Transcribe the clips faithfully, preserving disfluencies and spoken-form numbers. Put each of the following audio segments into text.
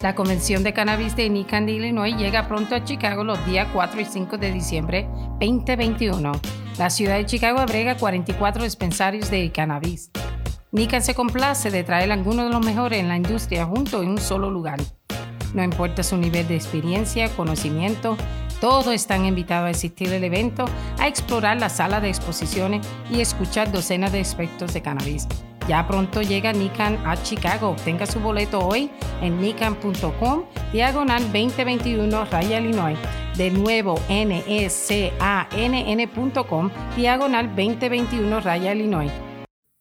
La Convención de Cannabis de NECANN de Illinois llega pronto a Chicago los días cuatro y cinco de diciembre veinte veintiuno. La ciudad de Chicago abrega cuarenta y cuatro dispensarios de cannabis. NECANN se complace de traer a algunos de los mejores en la industria junto en un solo lugar. No importa su nivel de experiencia, conocimiento, todos están invitados a asistir al evento, a explorar la sala de exposiciones y escuchar docenas de expertos de cannabis. Ya pronto llega NECANN a Chicago. Obtenga su boleto hoy en necann punto com, diagonal veinte veintiuno, raya Illinois. De nuevo, necann punto com, diagonal veinte veintiuno, raya Illinois.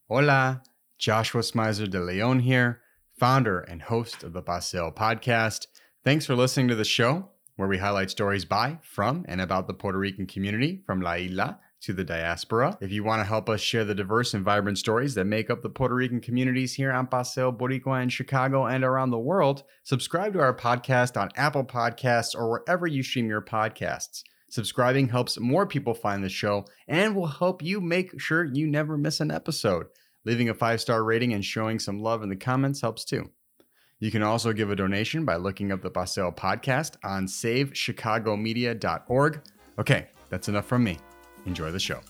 Hola, Joshua Smeiser de Leon here, founder and host of the Paseo Podcast. Thanks for listening to the show, where we highlight stories by, from, and about the Puerto Rican community, from La Isla to the diaspora. If you want to help us share the diverse and vibrant stories that make up the Puerto Rican communities here on Paseo Boricua in Chicago and around the world, subscribe to our podcast on Apple Podcasts or wherever you stream your podcasts. Subscribing helps more people find the show and will help you make sure you never miss an episode. Leaving a five-star rating and showing some love in the comments helps too. You can also give a donation by looking up the Paseo Podcast on Save Chicago Media dot org. Okay, that's enough from me. Enjoy the show.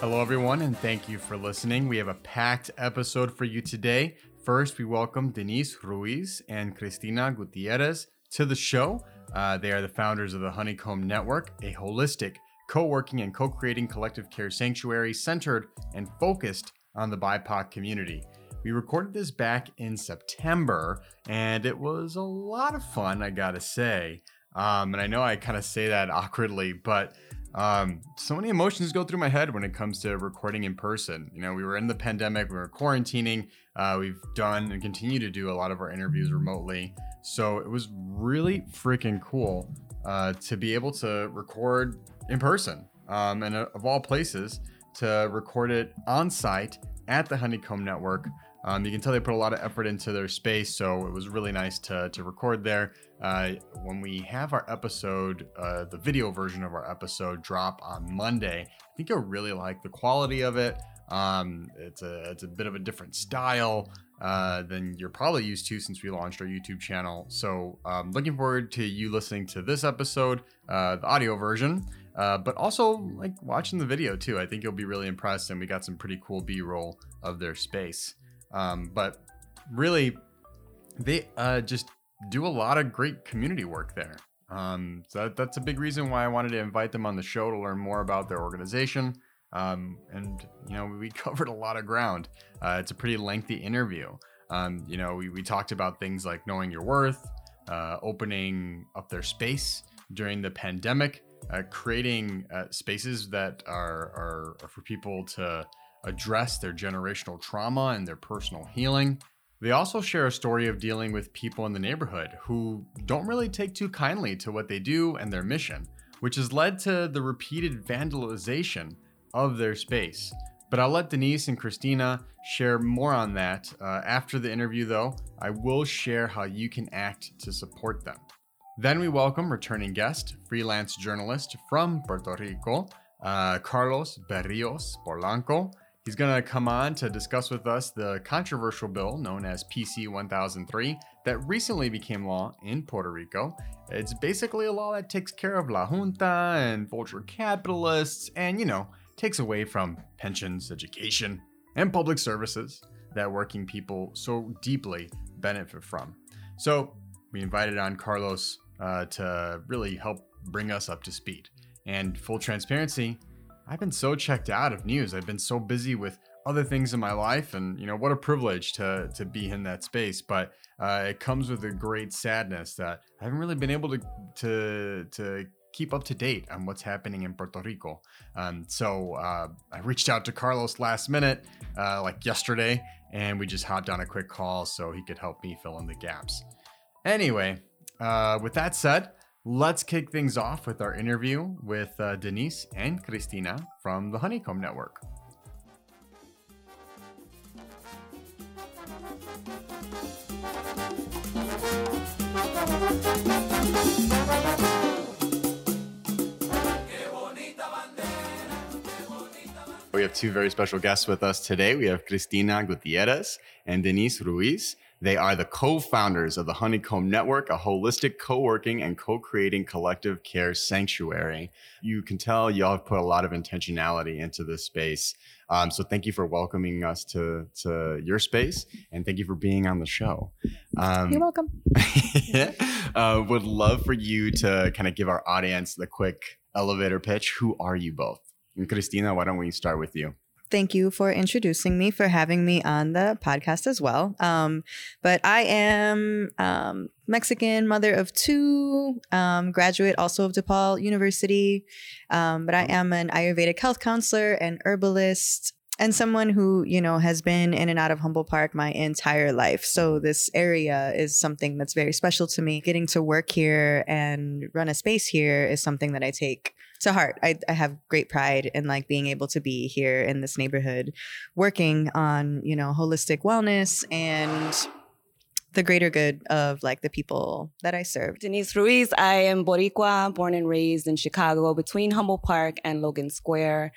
Hello, everyone, and thank you for listening. We have a packed episode for you today. First, we welcome Denise Ruiz and Cristina Gutierrez to the show. Uh, they are the founders of the Honeycomb Network, a holistic co-working and co-creating collective care sanctuary centered and focused on the B I P O C community. We recorded this back in September, and it was a lot of fun, I gotta say. Um, and I know I kind of say that awkwardly, but um, so many emotions go through my head when it comes to recording in person. You know, we were in the pandemic, we were quarantining, uh, we've done and continue to do a lot of our interviews remotely. So it was really freaking cool uh, to be able to record in person, um, and uh, of all places, to record it on site at the Honeycomb Network. Um, you can tell they put a lot of effort into their space, so it was really nice to to record there. Uh, when we have our episode, uh, the video version of our episode drop on Monday, I think you'll really like the quality of it. Um, it's a it's a bit of a different style uh, than you're probably used to since we launched our YouTube channel. So I'm um, looking forward to you listening to this episode, uh, the audio version. Uh, but also like watching the video too. I think you'll be really impressed, and we got some pretty cool B-roll of their space. Um, but really, they uh, just do a lot of great community work there. Um, so that, that's a big reason why I wanted to invite them on the show to learn more about their organization. Um, and you know, we covered a lot of ground. Uh, it's a pretty lengthy interview. Um, you know, we, we talked about things like knowing your worth, uh, opening up their space during the pandemic. Uh, creating uh, spaces that are, are are for people to address their generational trauma and their personal healing. They also share a story of dealing with people in the neighborhood who don't really take too kindly to what they do and their mission, which has led to the repeated vandalization of their space. But I'll let Denise and Cristina share more on that. Uh, after the interview, though, I will share how you can act to support them. Then we welcome returning guest, freelance journalist from Puerto Rico, uh, Carlos Berrios Polanco. He's going to come on to discuss with us the controversial bill known as P C ten oh three that recently became law in Puerto Rico. It's basically a law that takes care of La Junta and vulture capitalists and, you know, takes away from pensions, education, and public services that working people so deeply benefit from. So we invited on Carlos Uh, to really help bring us up to speed. And full transparency, I've been so checked out of news. I've been so busy with other things in my life, and you know, what a privilege to to be in that space. But uh, it comes with a great sadness that I haven't really been able to to to keep up to date on what's happening in Puerto Rico. Um, so uh, I reached out to Carlos last minute, uh, like yesterday, and we just hopped on a quick call so he could help me fill in the gaps. Anyway. Uh, with that said, let's kick things off with our interview with uh, Denise and Cristina from the Honeycomb Network. We have two very special guests with us today. We have Cristina Gutierrez and Denise Ruiz. They are the co-founders of the Honeycomb Network, a holistic co-working and co-creating collective care sanctuary. You can tell y'all have put a lot of intentionality into this space. Um, so thank you for welcoming us to, to your space, and thank you for being on the show. Um, You're welcome. yeah, uh, would love for you to kind of give our audience the quick elevator pitch. Who are you both? And Cristina, why don't we start with you? Thank you for introducing me, for having me on the podcast as well. Um, but I am um, Mexican, mother of two, um, graduate also of DePaul University. Um, but I am an Ayurvedic health counselor and herbalist, and someone who, you know, has been in and out of Humboldt Park my entire life. So this area is something that's very special to me. Getting to work here and run a space here is something that I take to heart. I, I have great pride in like being able to be here in this neighborhood, working on, you know, holistic wellness and the greater good of like the people that I serve. Denise Ruiz. I am Boricua, born and raised in Chicago between Humboldt Park and Logan Square.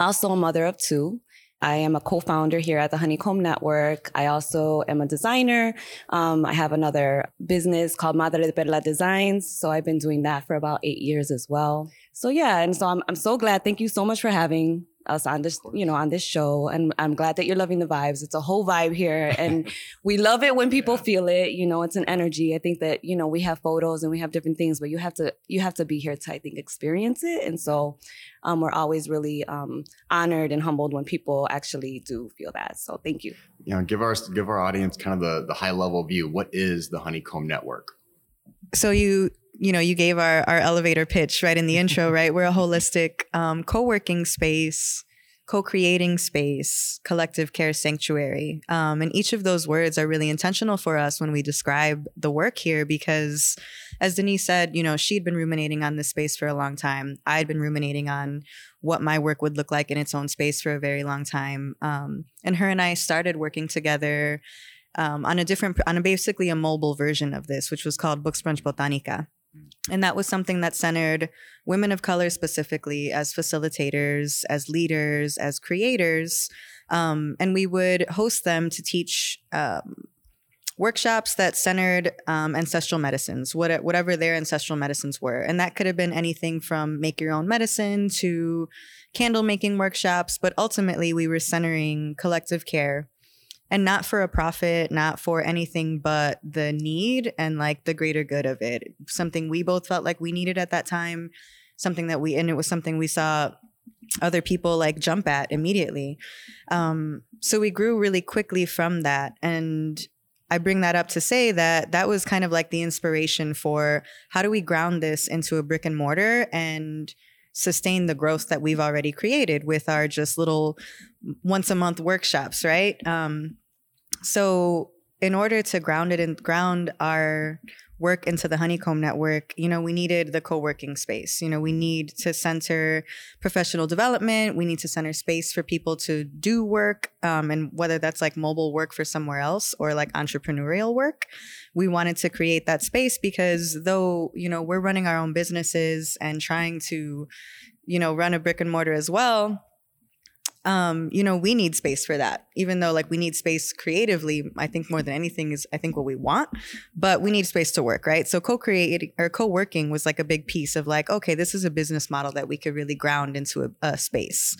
Also a mother of two. I am a co-founder here at the Honeycomb Network. I also am a designer. Um, I have another business called Madre de Perla Designs. So I've been doing that for about eight years as well. So yeah, and so I'm I'm so glad. Thank you so much for having us on this, you know, on this show. And I'm glad that you're loving the vibes. It's a whole vibe here. And we love it when people yeah. feel it, you know, it's an energy. I think that, you know, we have photos and we have different things, but you have to, you have to be here to, I think, experience it. And so um, we're always really um, honored and humbled when people actually do feel that. So thank you. You know, give our, give our audience kind of the, the high level view. What is the Honeycomb Network? So you, you know, you gave our, our elevator pitch right in the intro, right? We're a holistic um, co-working space, co-creating space, collective care sanctuary. Um, and each of those words are really intentional for us when we describe the work here, because as Denise said, you know, she'd been ruminating on this space for a long time. I'd been ruminating on what my work would look like in its own space for a very long time. Um, and her and I started working together um, on a different, on a basically a mobile version of this, which was called Books Brunch Botanica. And that was something that centered women of color specifically as facilitators, as leaders, as creators. Um, and we would host them to teach um, workshops that centered um, ancestral medicines, what, whatever their ancestral medicines were. And that could have been anything from make your own medicine to candle making workshops. But ultimately, we were centering collective care. And not for a profit, not for anything but the need and like the greater good of it. Something we both felt like we needed at that time, something that we, and it was something we saw other people like jump at immediately. Um, so we grew really quickly from that. And I bring that up to say that that was kind of like the inspiration for how do we ground this into a brick and mortar and sustain the growth that we've already created with our just little once a month workshops, right? Um, so in order to ground it and ground our work into the Honeycomb Network, you know, we needed the co-working space. You know, we need to center professional development. We need to center space for people to do work. Um, and whether that's like mobile work for somewhere else or like entrepreneurial work, we wanted to create that space because though, you know, we're running our own businesses and trying to, you know, run a brick and mortar as well. Um, you know, we need space for that, even though like we need space creatively, I think more than anything is, I think what we want, but we need space to work, right? So co-creating or co-working was like a big piece of like, okay, this is a business model that we could really ground into a, a space.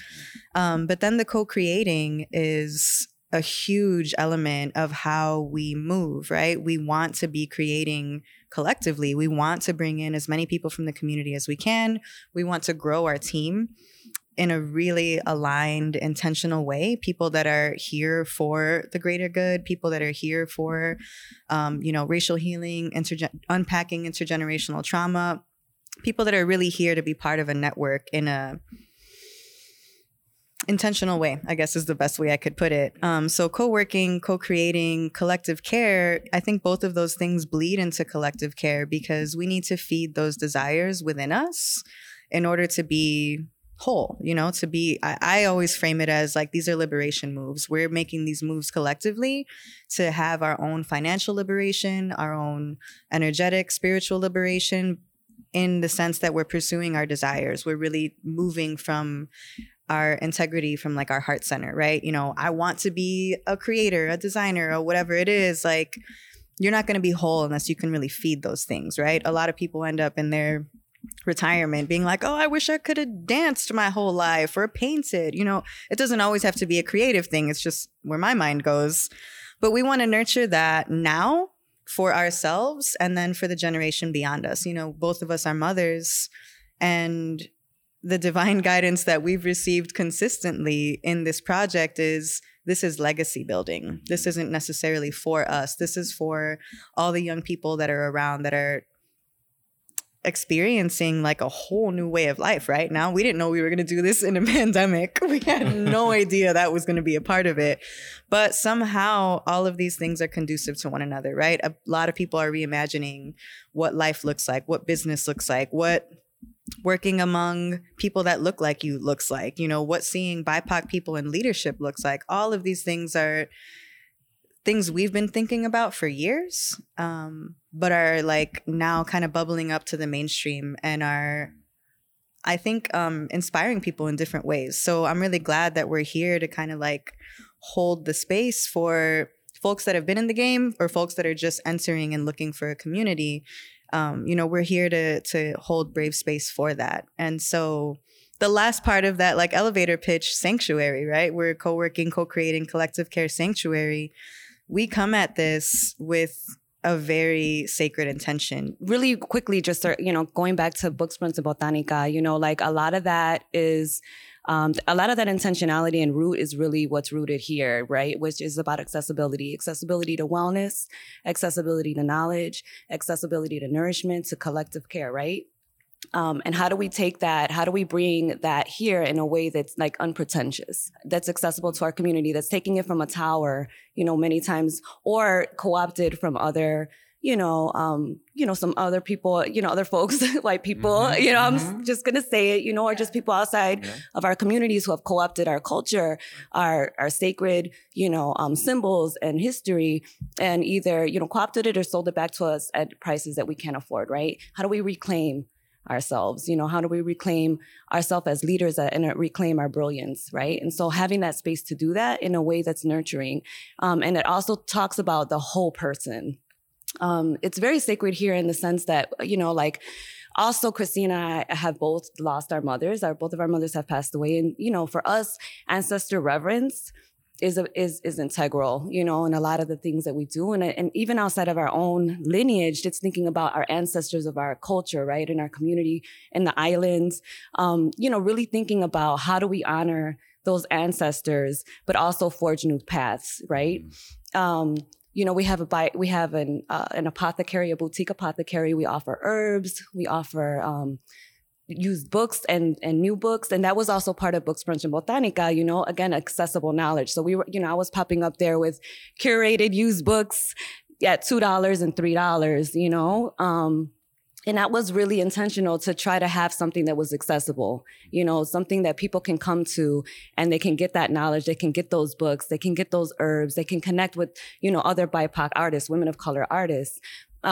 Um, but then the co-creating is a huge element of how we move, right? We want to be creating collectively. We want to bring in as many people from the community as we can. We want to grow our team in a really aligned, intentional way, people that are here for the greater good, people that are here for, um, you know, racial healing, interge- unpacking intergenerational trauma, people that are really here to be part of a network in a intentional way, I guess is the best way I could put it. Um, so co-working, co-creating, collective care, I think both of those things bleed into collective care because we need to feed those desires within us in order to be whole, you know, to be, I, I always frame it as like, these are liberation moves. We're making these moves collectively to have our own financial liberation, our own energetic, spiritual liberation, in the sense that we're pursuing our desires. We're really moving from our integrity, from like our heart center, right? You know, I want to be a creator, a designer, or whatever it is. Like, you're not going to be whole unless you can really feed those things, right? A lot of people end up in their retirement being like, oh, I wish I could have danced my whole life or painted. You know, it doesn't always have to be a creative thing. It's just where my mind goes. But we want to nurture that now for ourselves and then for the generation beyond us. You know, both of us are mothers, and the divine guidance that we've received consistently in this project is this is legacy building. This isn't necessarily for us. This is for all the young people that are around that are experiencing like a whole new way of life right now. We didn't know we were going to do this in a pandemic. We had no idea that was going to be a part of it. But somehow all of these things are conducive to one another, right? A lot of people are reimagining what life looks like, what business looks like, what working among people that look like you looks like, you know, what seeing B I P O C people in leadership looks like. All of these things are things we've been thinking about for years, um, but are like now kind of bubbling up to the mainstream and are, I think, um, inspiring people in different ways. So I'm really glad that we're here to kind of like hold the space for folks that have been in the game or folks that are just entering and looking for a community. Um, you know, we're here to to hold brave space for that. And so the last part of that, like, elevator pitch, sanctuary, right? We're co-working, co-creating, collective care sanctuary. We come at this with a very sacred intention. Really quickly, just, you know, going back to Books Brunch Botanica, you know, like a lot of that is... Um, a lot of that intentionality and root is really what's rooted here, right? Which is about accessibility, accessibility to wellness, accessibility to knowledge, accessibility to nourishment, to collective care, right? Um, and how do we take that? How do we bring that here in a way that's like unpretentious, that's accessible to our community, that's taking it from a tower, you know, many times, or co-opted from other you know, um, you know, some other people, you know, other folks, white people, mm-hmm, you know, mm-hmm. I'm just going to say it, you know, or just people outside yeah. of our communities who have co-opted our culture, our, our sacred, you know, um, symbols and history, and either, you know, co-opted it or sold it back to us at prices that we can't afford, right? How do we reclaim ourselves? You know, how do we reclaim ourselves as leaders and reclaim our brilliance, right? And so having that space to do that in a way that's nurturing. Um, and it also talks about the whole person. Um, it's very sacred here in the sense that, you know, like also Cristina and I have both lost our mothers. Our both of our mothers have passed away. And, you know, for us, ancestor reverence is a, is is integral, you know, in a lot of the things that we do. And, and even outside of our own lineage, it's thinking about our ancestors of our culture, right, in our community, in the islands, um, you know, really thinking about how do we honor those ancestors, but also forge new paths, right? Um You know, we have a bi- we have an uh, an apothecary, a boutique apothecary. We offer herbs. We offer um, used books and and new books, and that was also part of Books Brunch and Botanica. You know, again, accessible knowledge. So we were, you know, I was popping up there with curated used books at two dollars and three dollars. You know. Um, And that was really intentional to try to have something that was accessible, you know, something that people can come to and they can get that knowledge. They can get those books. They can get those herbs. They can connect with, you know, other B I P O C artists, women of color artists,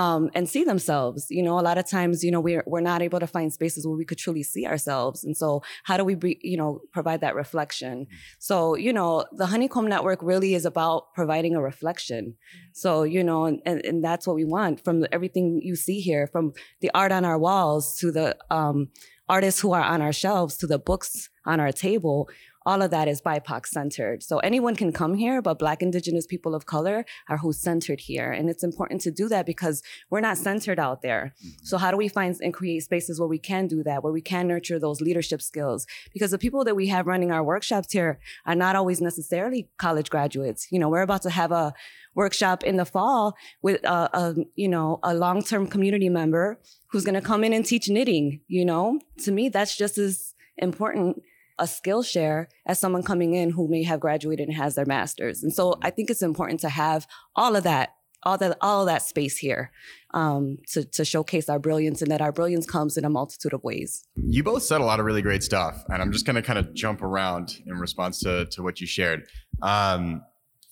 um, and see themselves. You know, a lot of times, you know, we're, we're not able to find spaces where we could truly see ourselves. And so how do we, be, you know, provide that reflection? So, you know, the Honeycomb Network really is about providing a reflection. So, you know, and, and, and that's what we want from everything you see here, from the art on our walls to the um, artists who are on our shelves to the books on our table. All of that is B I P O C centered. So anyone can come here, but Black, Indigenous people of color are who's centered here. And it's important to do that because we're not centered out there. So how do we find and create spaces where we can do that, where we can nurture those leadership skills? Because the people that we have running our workshops here are not always necessarily college graduates. You know, we're about to have a workshop in the fall with a, a you know, a long-term community member who's gonna come in and teach knitting, you know? To me, that's just as important a skill share as someone coming in who may have graduated and has their master's. And so I think it's important to have all of that, all that, all of that space here um, to, to showcase our brilliance, and that our brilliance comes in a multitude of ways. You both said a lot of really great stuff, and I'm just going to kind of jump around in response to, to what you shared. Um,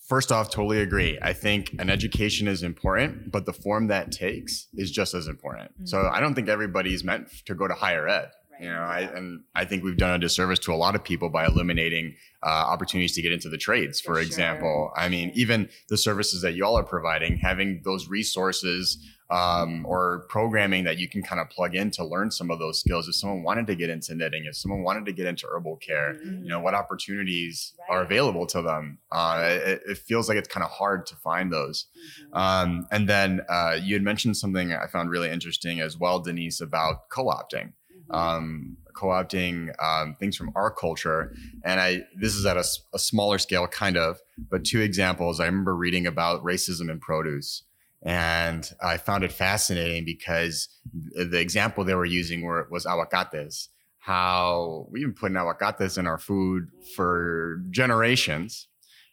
First off, totally agree. I think an education is important, but the form that takes is just as important. Mm-hmm. So I don't think everybody's meant to go to higher ed. Right. You know, I, and I think we've done a disservice to a lot of people by eliminating uh, opportunities to get into the trades, for, for example. Sure. I mean, even the services that y'all are providing, having those resources um, or programming that you can kind of plug in to learn some of those skills. If someone wanted to get into knitting, if someone wanted to get into herbal care, mm-hmm. you know, what opportunities right. are available to them? Uh, it, it feels like it's kind of hard to find those. Mm-hmm. Um, and then uh, you had mentioned something I found really interesting as well, Denise, about co-opting. Um, co-opting um, things from our culture. And I, this is at a, a smaller scale kind of, but two examples. I remember reading about racism in produce, and I found it fascinating because the example they were using were, was aguacates, how we've been putting aguacates in our food for generations.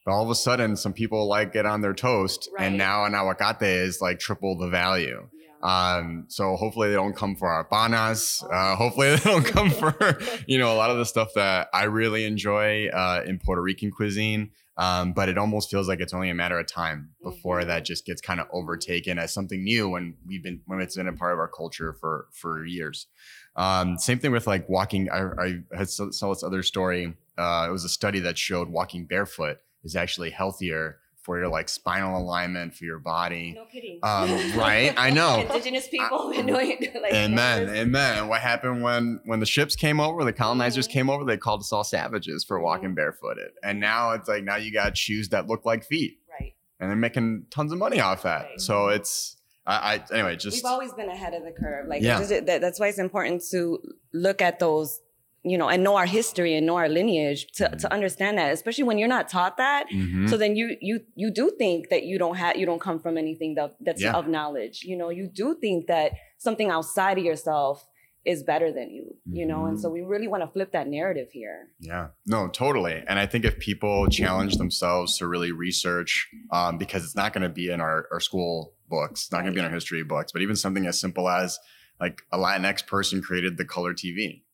But all of a sudden, some people like it on their toast, right. and now an aguacate is like triple the value. Um, so hopefully they don't come for our panas. Uh, hopefully they don't come for, you know, a lot of the stuff that I really enjoy, uh, in Puerto Rican cuisine. Um, but it almost feels like it's only a matter of time before mm-hmm. that just gets kind of overtaken as something new when we've been, when it's been a part of our culture for, for years. Um, same thing with like walking. I, I had saw, saw this other story. Uh, it was a study that showed walking barefoot is actually healthier for your like spinal alignment, for your body. No kidding. Um, right? I know. Indigenous people. I, like, amen, amen. And what happened when when the ships came over, the colonizers mm-hmm. came over, they called us all savages for walking mm-hmm. barefooted. And now it's like, now you got shoes that look like feet. Right. And they're making tons of money off that. Right. So it's, I, I anyway, just. We've always been ahead of the curve. Like yeah. just, that, that's why it's important to look at those, you know, and know our history and know our lineage to, mm-hmm. to understand that, especially when you're not taught that. Mm-hmm. So then you you you do think that you don't have you don't come from anything that, that's yeah. of knowledge. You know, you do think that something outside of yourself is better than you, mm-hmm. you know, and so we really want to flip that narrative here. Yeah, no, totally. And I think if people challenge themselves to really research, um, because it's not going to be in our, our school books, it's not right. going to be in our history books, but even something as simple as like a Latinx person created the color T V.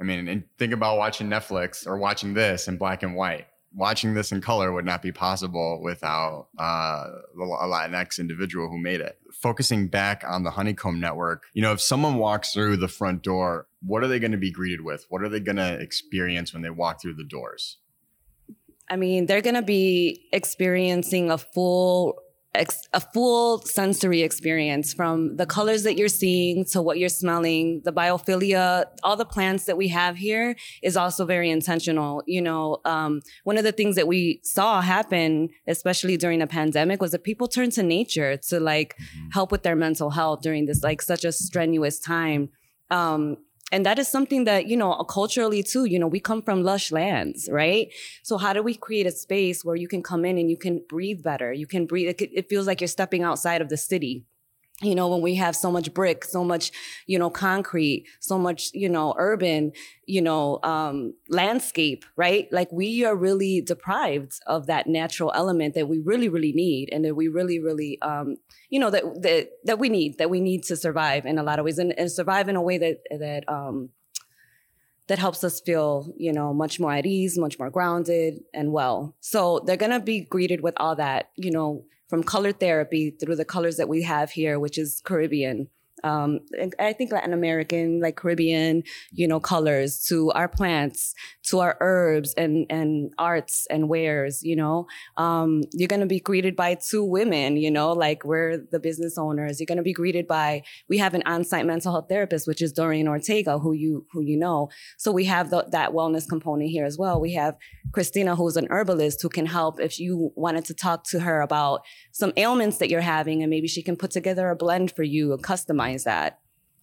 I mean, and think about watching Netflix or watching this in black and white. Watching this in color would not be possible without uh, a Latinx individual who made it. Focusing back on the Honeycomb Network, you know, if someone walks through the front door, what are they going to be greeted with? What are they going to experience when they walk through the doors? I mean, they're going to be experiencing a full a full sensory experience, from the colors that you're seeing to what you're smelling. The biophilia, all the plants that we have here is also very intentional. You know, um, one of the things that we saw happen, especially during the pandemic, was that people turned to nature to like help with their mental health during this like such a strenuous time. Um, And that is something that, you know, culturally too, you know, we come from lush lands, right? So how do we create a space where you can come in and you can breathe better? You can breathe. It feels like you're stepping outside of the city. You know, when we have so much brick, so much, you know, concrete, so much, you know, urban, you know, um, landscape, right? Like we are really deprived of that natural element that we really, really need. And that we really, really, um, you know, that, that, that we need, that we need to survive in a lot of ways, and, and survive in a way that, that, um, that helps us feel, you know, much more at ease, much more grounded and well. So they're going to be greeted with all that, you know, from color therapy through the colors that we have here, which is Caribbean. Um, and I think Latin American, like Caribbean, you know, colors, to our plants, to our herbs and, and arts and wares, you know. Um, you're going to be greeted by two women, you know, like we're the business owners. You're going to be greeted by, we have an on-site mental health therapist, which is Dorian Ortega, who you, who you know. So we have the, that wellness component here as well. We have Cristina, who's an herbalist, who can help if you wanted to talk to her about some ailments that you're having, and maybe she can put together a blend for you and customize that.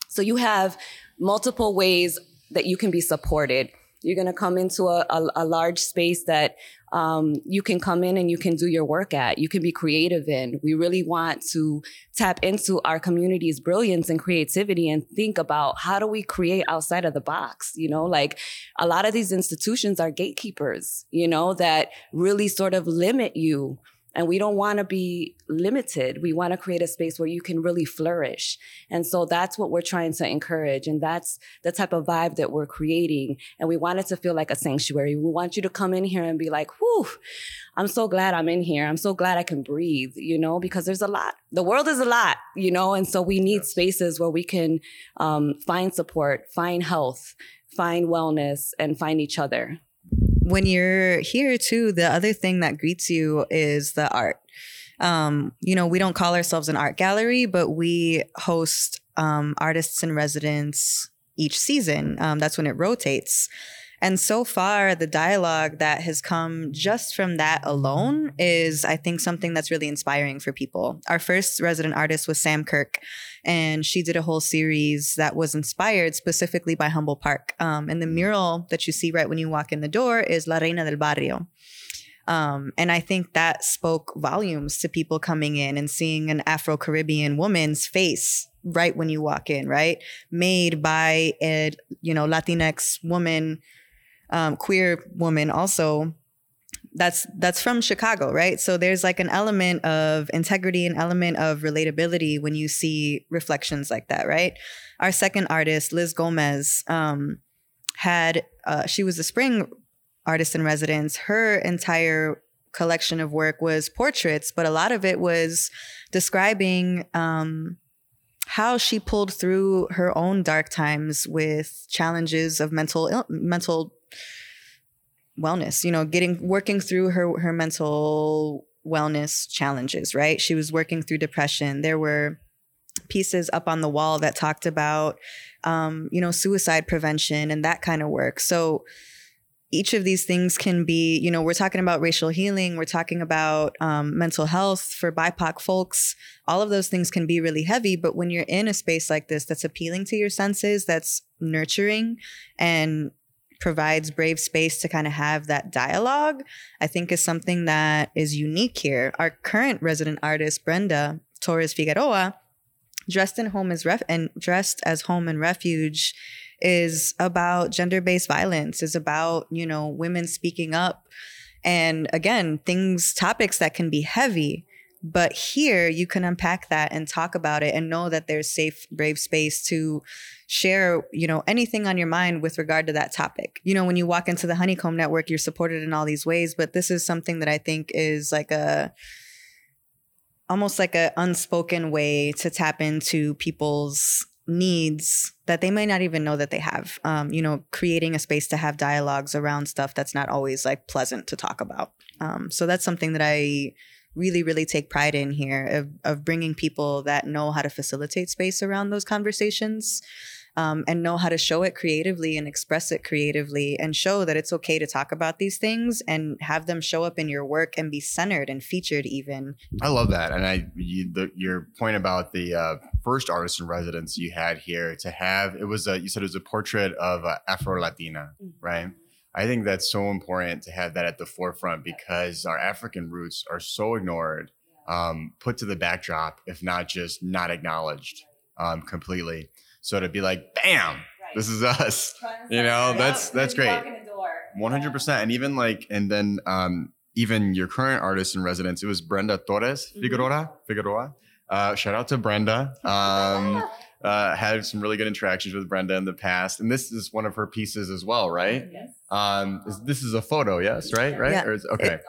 So you have multiple ways that you can be supported. You're going to come into a, a, a large space that um, you can come in and you can do your work at. You can be creative in. We really want to tap into our community's brilliance and creativity and think about how do we create outside of the box? You know, like a lot of these institutions are gatekeepers, you know, that really sort of limit you And we don't want to be limited. We want to create a space where you can really flourish. And so that's what we're trying to encourage. And that's the type of vibe that we're creating. And we want it to feel like a sanctuary. We want you to come in here and be like, whew, I'm so glad I'm in here. I'm so glad I can breathe, you know, because there's a lot. The world is a lot, you know, and so we need yes. spaces where we can um, find support, find health, find wellness, and find each other. When you're here too, the other thing that greets you is the art. Um, you know, we don't call ourselves an art gallery, but we host um, artists in residence each season. Um, that's when it rotates. And so far, the dialogue that has come just from that alone is, I think, something that's really inspiring for people. Our first resident artist was Sam Kirk, and she did a whole series that was inspired specifically by Humboldt Park. Um, and the mural that you see right when you walk in the door is La Reina del Barrio. Um, and I think that spoke volumes to people coming in and seeing an Afro-Caribbean woman's face right when you walk in, right? Made by a, you know, Latinx woman. Um, queer woman also, that's that's from Chicago, right? So there's like an element of integrity, an element of relatability when you see reflections like that, right? Our second artist, Liz Gomez, um, had, uh, she was a spring artist in residence. Her entire collection of work was portraits, but a lot of it was describing um, how she pulled through her own dark times with challenges of mental il- mental wellness, you know, getting, working through her, her mental wellness challenges, right? She was working through depression. There were pieces up on the wall that talked about, um, you know, suicide prevention and that kind of work. So each of these things can be, you know, we're talking about racial healing. We're talking about um, mental health for B I P O C folks. All of those things can be really heavy. But when you're in a space like this, that's appealing to your senses, that's nurturing and provides brave space to kind of have that dialogue, I think is something that is unique here. Our current resident artist, Brenda Torres Figueroa, dressed in home as ref- and dressed as home and refuge, is about gender-based violence, is about, you know, women speaking up. And again, things, topics that can be heavy, but here you can unpack that and talk about it and know that there's safe, brave space to share, you know, anything on your mind with regard to that topic. You know, when you walk into the Honeycomb Network, you're supported in all these ways, but this is something that I think is like a, almost like an unspoken way to tap into people's needs that they might not even know that they have, um, you know, creating a space to have dialogues around stuff that's not always like pleasant to talk about. Um, so that's something that I really, really take pride in here of, of bringing people that know how to facilitate space around those conversations um, and know how to show it creatively and express it creatively and show that it's okay to talk about these things and have them show up in your work and be centered and featured even. I love that. And I, you, the, your point about the uh, first artist in residence you had here to have, it was a, you said it was a portrait of uh, Afro-Latina, mm-hmm. right? I think that's so important to have that at the forefront because our African roots are so ignored, um, put to the backdrop, if not just not acknowledged um, completely. So to be like, bam, this is us, you know, that's that's great. one hundred percent. And even like, and then um, even your current artist in residence, it was Brenda Torres Figueroa, Figueroa. Uh, shout out to Brenda. Um, Uh, had some really good interactions with Brenda in the past. And this is one of her pieces as well, right? Yes. Um, is, this is a photo, yes, right? Right? Yeah. Or is, okay. It,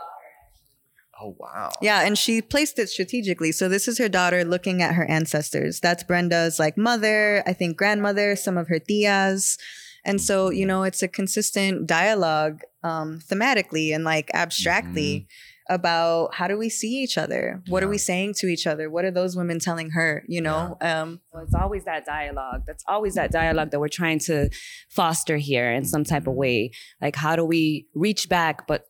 oh, wow. Yeah, and she placed it strategically. So this is her daughter looking at her ancestors. That's Brenda's like mother, I think grandmother, some of her tias. And so, you know, it's a consistent dialogue um, thematically and like abstractly. Mm-hmm. About how do we see each other? What yeah. are we saying to each other? What are those women telling her, you know? Yeah. Um, well, it's always that dialogue. That's always that dialogue that we're trying to foster here in some type of way. Like how do we reach back, but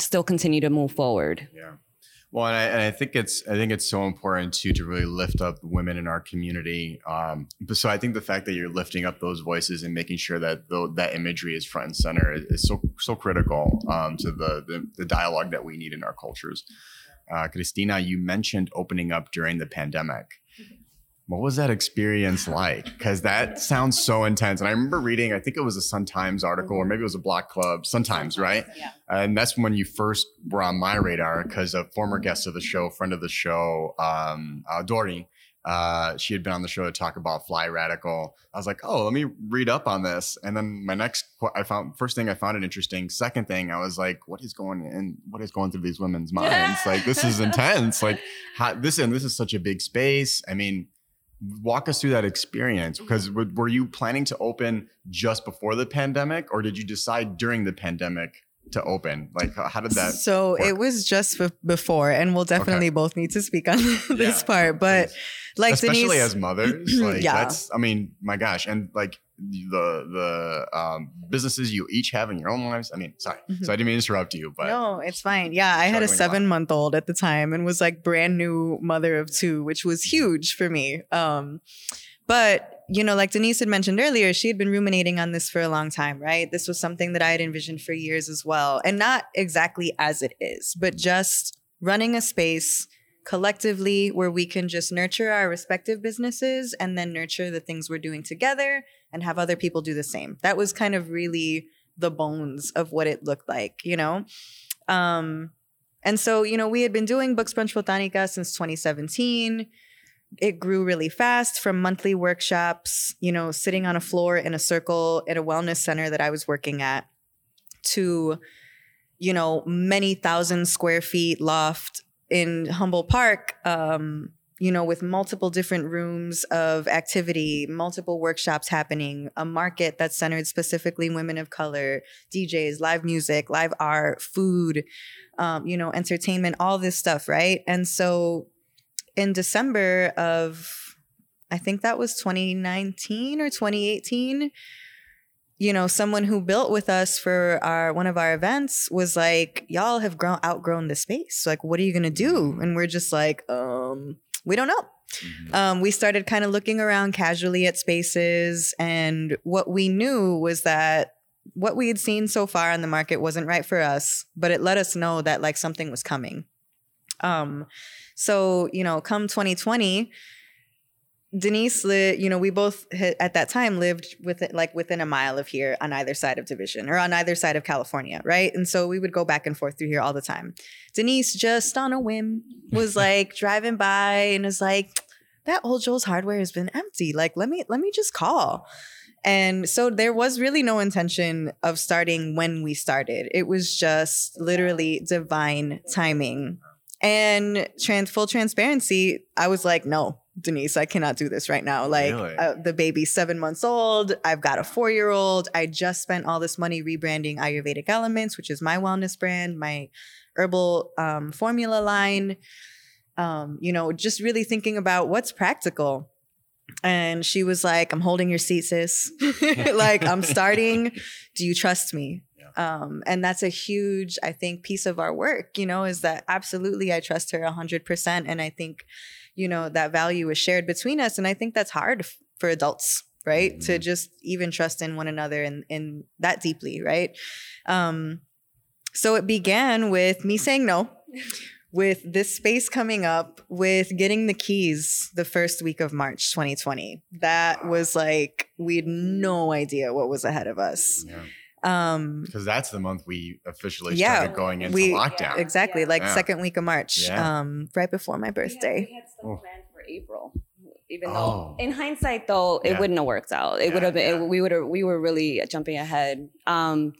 still continue to move forward? Yeah. Well, and I, and I think it's I think it's so important too to really lift up women in our community. Um, so I think the fact that you're lifting up those voices and making sure that the, that imagery is front and center is, is so so critical um, to the, the the dialogue that we need in our cultures. Uh, Cristina, you mentioned opening up during the pandemic. what was that experience like? Because that sounds so intense. And I remember reading, I think it was a Sun Times article, or maybe it was a Block Club, Sun Times, right? Yeah. And that's when you first were on my radar, because a former guest of the show, friend of the show, um, uh, Dorian, uh, she had been on the show to talk about Fly Radical. I was like, oh, let me read up on this. And then my next, I found, first thing I found it interesting. Second thing, I was like, what is going in? What is going through these women's minds? Like, this is intense. Like, how, this, and this is such a big space. I mean, walk us through that experience, because w- were you planning to open just before the pandemic, or did you decide during the pandemic to open? Like, how did that So work? It was just f- before, and we'll definitely okay. both need to speak on this yeah, part. But please. Like, especially Denise, as mothers, like yeah. that's, I mean, my gosh. And like the, the um, businesses you each have in your own lives. I mean, sorry. Mm-hmm. So I didn't mean to interrupt you, but. No, it's fine. Yeah. I had a seven month old at the time and was like brand new mother of two, which was huge for me. Um, but you know, like Denise had mentioned earlier, she had been ruminating on this for a long time, right? This was something that I had envisioned for years as well. And not exactly as it is, but just running a space collectively where we can just nurture our respective businesses and then nurture the things we're doing together and have other people do the same. That was kind of really the bones of what it looked like, you know? Um, and so, you know, we had been doing Books Brunch Botanica since twenty seventeen. It grew really fast from monthly workshops, you know, sitting on a floor in a circle at a wellness center that I was working at, to, you know, many thousand square feet loft in Humboldt Park, um, you know, with multiple different rooms of activity, multiple workshops happening, a market that's centered specifically women of color, D Js, live music, live art, food, um, you know, entertainment, all this stuff, right? And so in December of, I think that was twenty nineteen or twenty eighteen, you know, someone who built with us for our one of our events was like, y'all have grown outgrown the space. Like, what are you going to do? And we're just like, um, we don't know. Mm-hmm. Um, we started kind of looking around casually at spaces. And what we knew was that what we had seen so far on the market wasn't right for us, but it let us know that like something was coming. Um, so, you know, come twenty twenty, Denise, li- you know, we both ha- at that time lived with it, like within a mile of here on either side of Division or on either side of California, right? And so we would go back and forth through here all the time. Denise, just on a whim, was like driving by and was like, that old Joel's Hardware has been empty. Like, let me, let me just call. And so there was really no intention of starting when we started. It was just literally divine timing. And trans- full transparency, I was like, no, Denise, I cannot do this right now. Like, really? uh, the baby's seven months old. I've got a four-year-old. I just spent all this money rebranding Ayurvedic Elements, which is my wellness brand, my herbal um, formula line. Um, you know, just really thinking about what's practical. And she was like, I'm holding your seat, sis. Like, I'm starting. Do you trust me? Um, and that's a huge, I think, piece of our work, you know, is that absolutely I trust her one hundred percent. And I think, you know, that value is shared between us. And I think that's hard f- for adults, right? Mm-hmm. To just even trust in one another and in that deeply, right? Um, so it began with me saying no, with this space coming up, with getting the keys the first week of March twenty twenty. That was like, we had no idea what was ahead of us. Yeah. Um, because that's the month we officially yeah, started going into we, lockdown. Yeah, exactly, yeah. like yeah. second week of March, yeah. um, right before my birthday. We had, we had stuff planned for April, even oh. though in hindsight, though, it yeah. wouldn't have worked out. It yeah, would have been. Yeah. It, we would have. We were really jumping ahead. Um,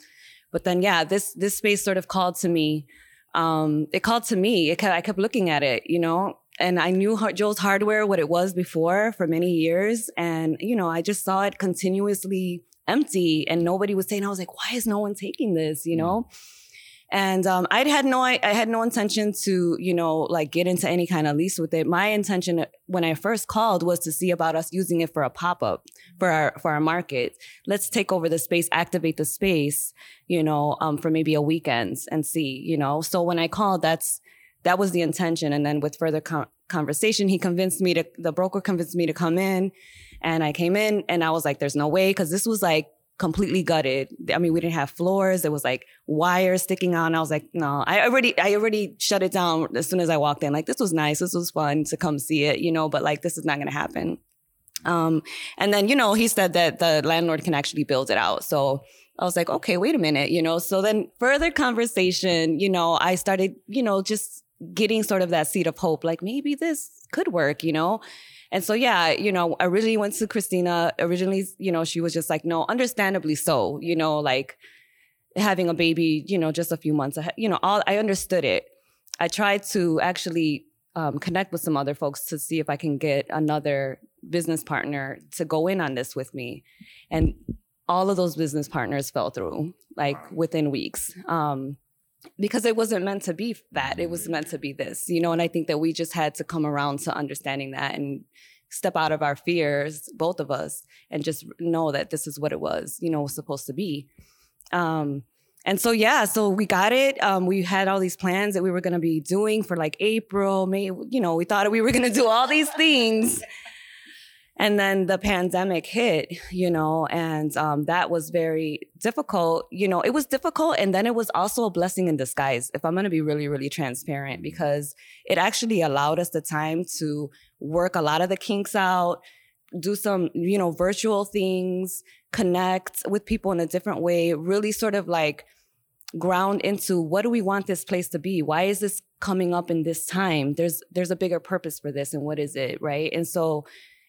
but then, yeah, this this space sort of called to me. Um, it called to me. It kept, I kept looking at it, you know, and I knew Joel's Hardware, what it was before, for many years, and you know, I just saw it continuously empty and nobody was saying, I was like, why is no one taking this, you know? And um, I'd had no, I, I had no intention to, you know, like get into any kind of lease with it. My intention when I first called was to see about us using it for a pop-up for our, for our market. Let's take over the space, activate the space, you know, um, for maybe a weekend and see, you know? So when I called, that's, that was the intention. And then with further con- conversation, he convinced me to, the broker convinced me to come in. And I came in and I was like, there's no way. Cause this was like completely gutted. I mean, we didn't have floors. There was like wires sticking out. And I was like, no, I already, I already shut it down as soon as I walked in. Like, this was nice. This was fun to come see it, you know, but like, this is not going to happen. Um, and then, you know, he said that the landlord can actually build it out. So I was like, okay, wait a minute, you know? So then further conversation, you know, I started, you know, just getting sort of that seed of hope, like maybe this could work, you know? And so, yeah, you know, I originally went to Cristina. Originally, you know, she was just like, no, understandably so, you know, like having a baby, you know, just a few months ahead, you know, all, I understood it. I tried to actually um, connect with some other folks to see if I can get another business partner to go in on this with me. And all of those business partners fell through, like within weeks, um, because it wasn't meant to be that. It was meant to be this, you know, and I think that we just had to come around to understanding that and step out of our fears, both of us, and just know that this is what it was, you know, was supposed to be. Um, and so, yeah, so we got it. Um, we had all these plans that we were going to be doing for like April, May, you know, we thought we were going to do all these things. And then the pandemic hit, you know, and um, that was very difficult. You know, it was difficult. And then it was also a blessing in disguise, if I'm going to be really, really transparent, because it actually allowed us the time to work a lot of the kinks out, do some, you know, virtual things, connect with people in a different way, really sort of like ground into what do we want this place to be? Why is this coming up in this time? There's there's a bigger purpose for this. And what is it? Right. And so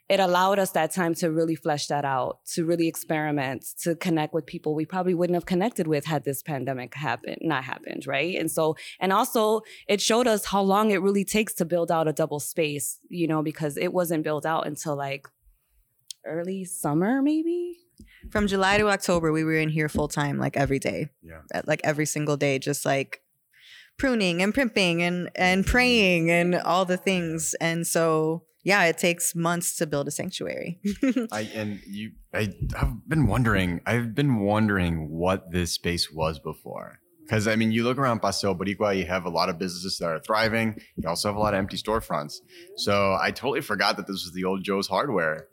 it allowed us that time to really flesh that out, to really experiment, to connect with people we probably wouldn't have connected with had this pandemic happen, not happened, right? And so, and also it showed us how long it really takes to build out a double space, you know, because it wasn't built out until like early summer, maybe? From July to October, we were in here full time, like every day, yeah, like every single day, just like pruning and primping and, and praying and all the things. And so, yeah, it takes months to build a sanctuary. I and you, I, I've been wondering, I've been wondering what this space was before. Because, I mean, you look around Paseo Boricua, you have a lot of businesses that are thriving. You also have a lot of empty storefronts. So I totally forgot that this was the old Joel's Hardware.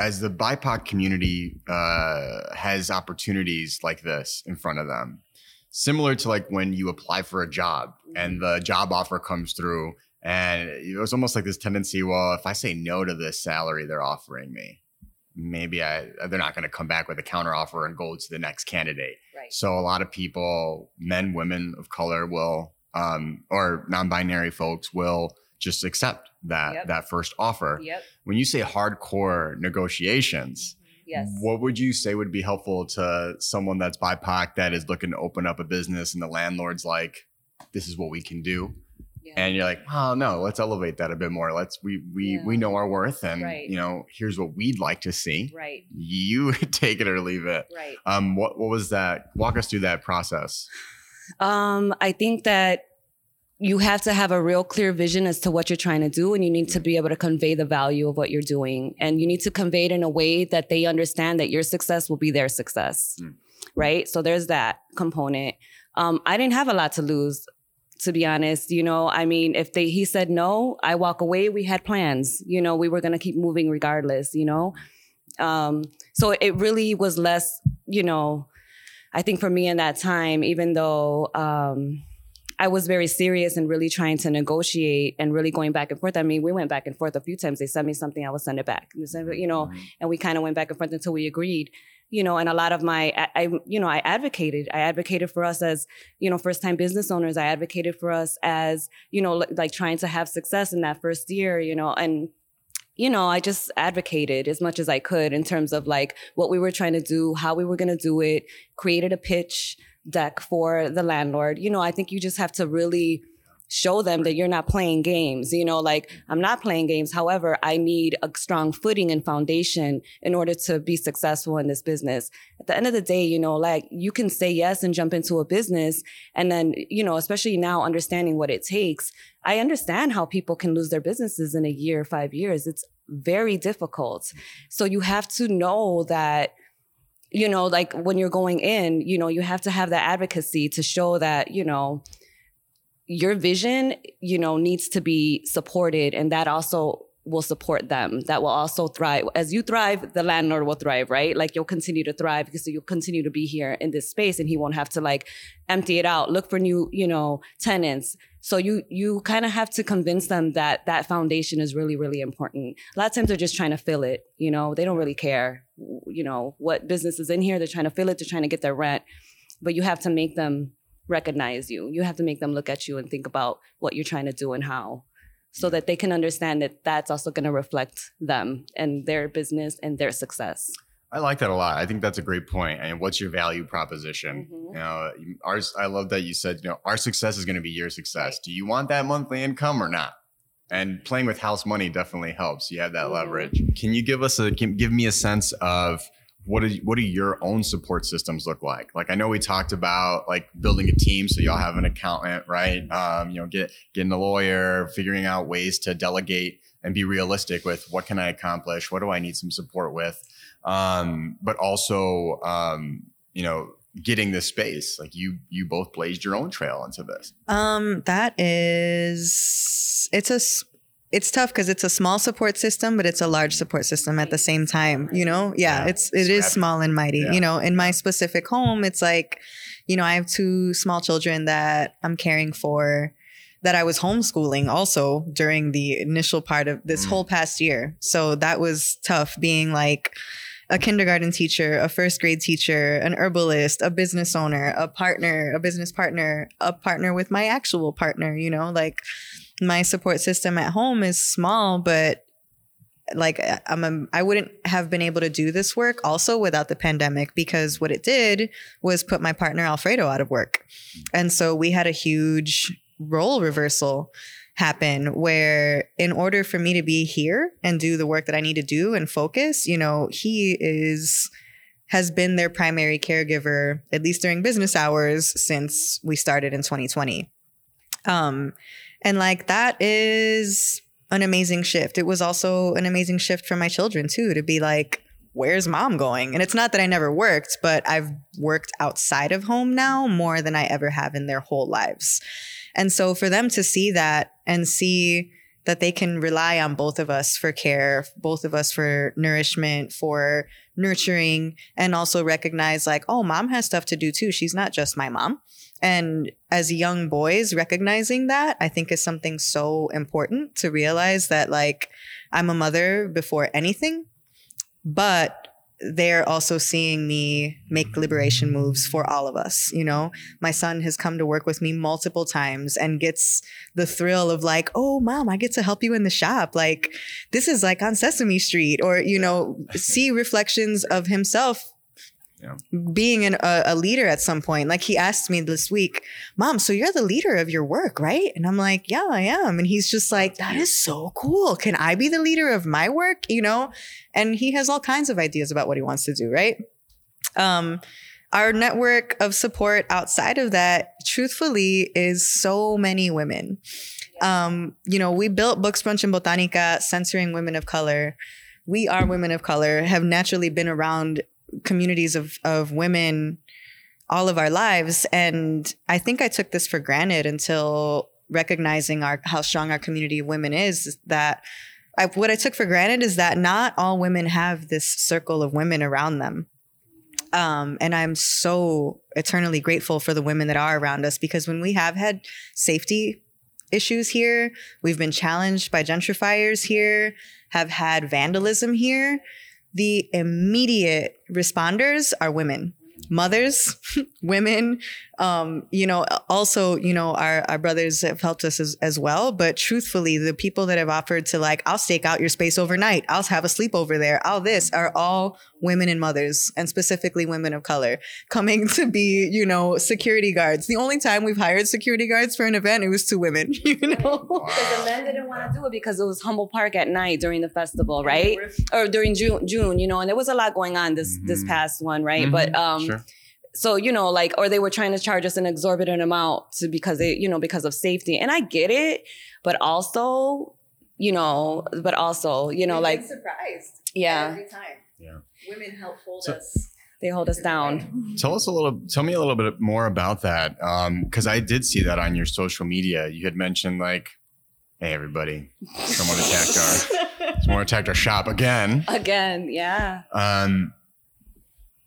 As the B I P O C community uh, has opportunities like this in front of them, similar to like when you apply for a job and the job offer comes through, and it was almost like this tendency, well, if I say no to this salary they're offering me, maybe I, they're not going to come back with a counteroffer and go to the next candidate. Right. So a lot of people, men, women of color will, um, or non-binary folks will just accept that, yep, that first offer. Yep. When you say hardcore negotiations, yes, what would you say would be helpful to someone that's B I P O C that is looking to open up a business and the landlord's like, this is what we can do? Yeah. And you're like, oh no, let's elevate that a bit more. Let's, we, we, yeah. we know our worth and, right, you know, here's what we'd like to see. Right. You take it or leave it. Right. Um, what, what was that? Walk us through that process. Um, I think that you have to have a real clear vision as to what you're trying to do. And you need to be able to convey the value of what you're doing. And you need to convey it in a way that they understand that your success will be their success. Mm. Right. So there's that component. Um, I didn't have a lot to lose, to be honest. You know, I mean, if they, he said no, I walk away. We had plans, you know, we were going to keep moving regardless, you know? Um, so it really was less, you know, I think for me in that time, even though um, I was very serious and really trying to negotiate and really going back and forth. I mean, we went back and forth a few times. They sent me something, I would send it back, you know, and we kind of went back and forth until we agreed. You know, and a lot of my, I, I, you know, I advocated, I advocated for us as, you know, first time business owners. I advocated for us as, you know, like, like trying to have success in that first year, you know, and, you know, I just advocated as much as I could in terms of like what we were trying to do, how we were going to do it, created a pitch deck for the landlord. You know, I think you just have to really show them that you're not playing games, you know, like I'm not playing games. However, I need a strong footing and foundation in order to be successful in this business. At the end of the day, you know, like you can say yes and jump into a business. And then, you know, especially now understanding what it takes. I understand how people can lose their businesses in a year, five years. It's very difficult. So you have to know that, you know, like when you're going in, you know, you have to have the advocacy to show that, you know, your vision, you know, needs to be supported. And that also will support them, that will also thrive. As you thrive, the landlord will thrive, right? Like you'll continue to thrive because you'll continue to be here in this space and he won't have to like empty it out, look for new, you know, tenants. So you you kind of have to convince them that that foundation is really, really important. A lot of times they're just trying to fill it, you know, they don't really care, you know, what business is in here. They're trying to fill it, they're trying to get their rent, but you have to make them recognize you. You have to make them look at you and think about what you're trying to do and how, so that they can understand that that's also going to reflect them and their business and their success. I like that a lot. I think that's a great point. And what's your value proposition? Mm-hmm. You know, ours, I love that you said, you know, our success is going to be your success. Right. Do you want that monthly income or not? And playing with house money definitely helps. You have that mm-hmm. leverage. Can you give us a, can, give me a sense of what do what do your own support systems look like? Like I know we talked about like building a team, so y'all have an accountant, right? Um, you know, get getting a lawyer, figuring out ways to delegate and be realistic with what can I accomplish, what do I need some support with, um, but also um, you know, getting this space. Like you you both blazed your own trail into this. Um, that is it's a. It's tough because it's a small support system, but it's a large support system at the same time, you know? Yeah, yeah. it's it Scrappy. Is small and mighty. Yeah. You know, in my specific home, it's like, you know, I have two small children that I'm caring for that I was homeschooling also during the initial part of this mm-hmm. whole past year. So that was tough being like a kindergarten teacher, a first grade teacher, an herbalist, a business owner, a partner, a business partner, a partner with my actual partner, you know, like... My support system at home is small, but like I'm a, I wouldn't have been able to do this work also without the pandemic, because what it did was put my partner Alfredo out of work. And so we had a huge role reversal happen where in order for me to be here and do the work that I need to do and focus, you know, he is... has been their primary caregiver, at least during business hours, since we started in twenty twenty. Um And like, that is an amazing shift. It was also an amazing shift for my children too, to be like, where's mom going? And it's not that I never worked, but I've worked outside of home now more than I ever have in their whole lives. And so for them to see that and see that they can rely on both of us for care, both of us for nourishment, for nurturing, and also recognize like, oh, mom has stuff to do too. She's not just my mom. And as young boys, recognizing that, I think is something so important to realize that like I'm a mother before anything, but they're also seeing me make liberation moves for all of us. You know, my son has come to work with me multiple times and gets the thrill of like, oh, mom, I get to help you in the shop. Like this is like on Sesame Street, or, you know, see reflections of himself. Yeah. Being an, a, a leader at some point. Like he asked me this week, mom, so you're the leader of your work, right? And I'm like, yeah, I am. And he's just like, that is so cool. Can I be the leader of my work? You know, and he has all kinds of ideas about what he wants to do, right? Um, our network of support outside of that, truthfully, is so many women. Um, you know, we built Books Brunch and Botanica, censoring women of color. We are women of color, have naturally been around communities of, of women all of our lives. And I think I took this for granted until recognizing our, how strong our community of women is, is that I, what I took for granted is that not all women have this circle of women around them. Um, and I'm so eternally grateful for the women that are around us, because when we have had safety issues here, we've been challenged by gentrifiers here, have had vandalism here, the immediate responders are women, mothers, women, um, you know, also, you know, our, our brothers have helped us as, as well. But truthfully, the people that have offered to like, I'll stake out your space overnight, I'll have a sleepover there, all this are all women and mothers, and specifically women of color coming to be, you know, security guards. The only time we've hired security guards for an event, it was two women, you know? Because the men didn't want to do it because it was Humboldt Park at night during the festival, right? Or during June, June, you know, and there was a lot going on this mm-hmm. this past one, right? Mm-hmm. But um, sure. So, you know, like, or they were trying to charge us an exorbitant amount to, because they, you know, because of safety. And I get it, but also, you know, but also, you know, I've like. been surprised. Yeah. Every time. Yeah. Women help hold so, us. They hold us down. Tell us a little, tell me a little bit more about that. Um, cause I did see that on your social media. You had mentioned like, hey, everybody, someone attacked our Someone attacked our shop again. Again, yeah. Um,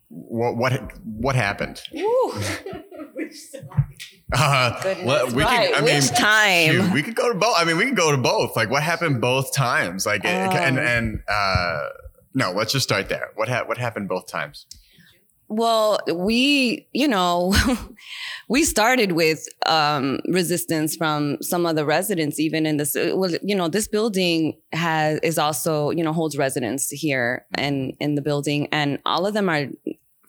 what what what happened? Ooh. Which time? Uh, Goodness, we right. could, I mean, Which time? Shoot, we could go to both. I mean, we could go to both. Like, what happened both times? Like, um, and and uh, no, let's just start there. What ha- what happened both times? Well, we, you know, we started with um, resistance from some of the residents, even in this, well, you know, this building has, is also, you know, holds residents here and in the building, and all of them are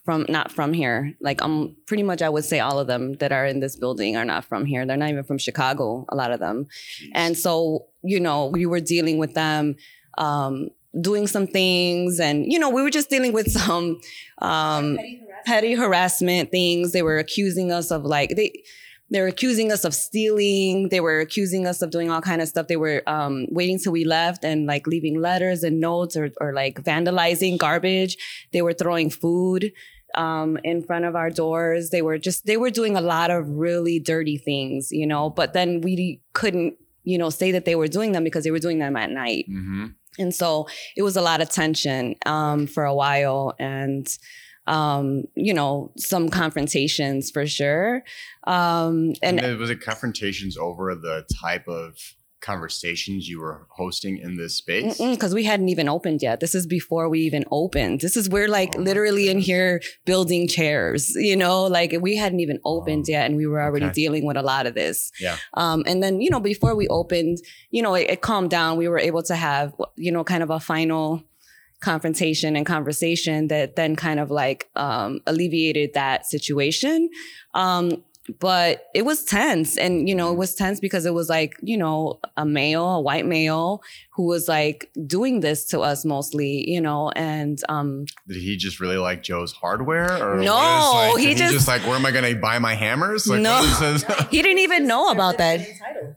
from, not from here. Like, um, pretty much I would say all of them that are in this building are not from here. They're not even from Chicago, a lot of them. And so, you know, we were dealing with them, um, doing some things, and, you know, we were just dealing with some um, petty harassment. petty harassment things. They were accusing us of like, they they were accusing us of stealing. They were accusing us of doing all kind of stuff. They were um, waiting till we left and like leaving letters and notes, or, or like vandalizing garbage. They were throwing food um, in front of our doors. They were just, they were doing a lot of really dirty things, you know, but then we couldn't, you know, say that they were doing them because they were doing them at night. Mm-hmm. And so it was a lot of tension um, for a while, and, um, you know, some confrontations for sure. Um, and, and was it confrontations over the type of conversations you were hosting in this space? Because we hadn't even opened yet. This is before we even opened. This is, we're like oh literally in here building chairs, you know, like we hadn't even opened oh. yet. And we were already okay. dealing with a lot of this. Yeah. Um, and then, you know, before we opened, you know, it, it calmed down. We were able to have, you know, kind of a final confrontation and conversation that then kind of like um, alleviated that situation. Um, But it was tense. And, you know, it was tense because it was like, you know, a male, a white male who was like doing this to us mostly, you know, and. Um, Did he just really like Joe's Hardware? Or no, like, he, he just, just like, where am I going to buy my hammers? Like, no, he didn't even know about that.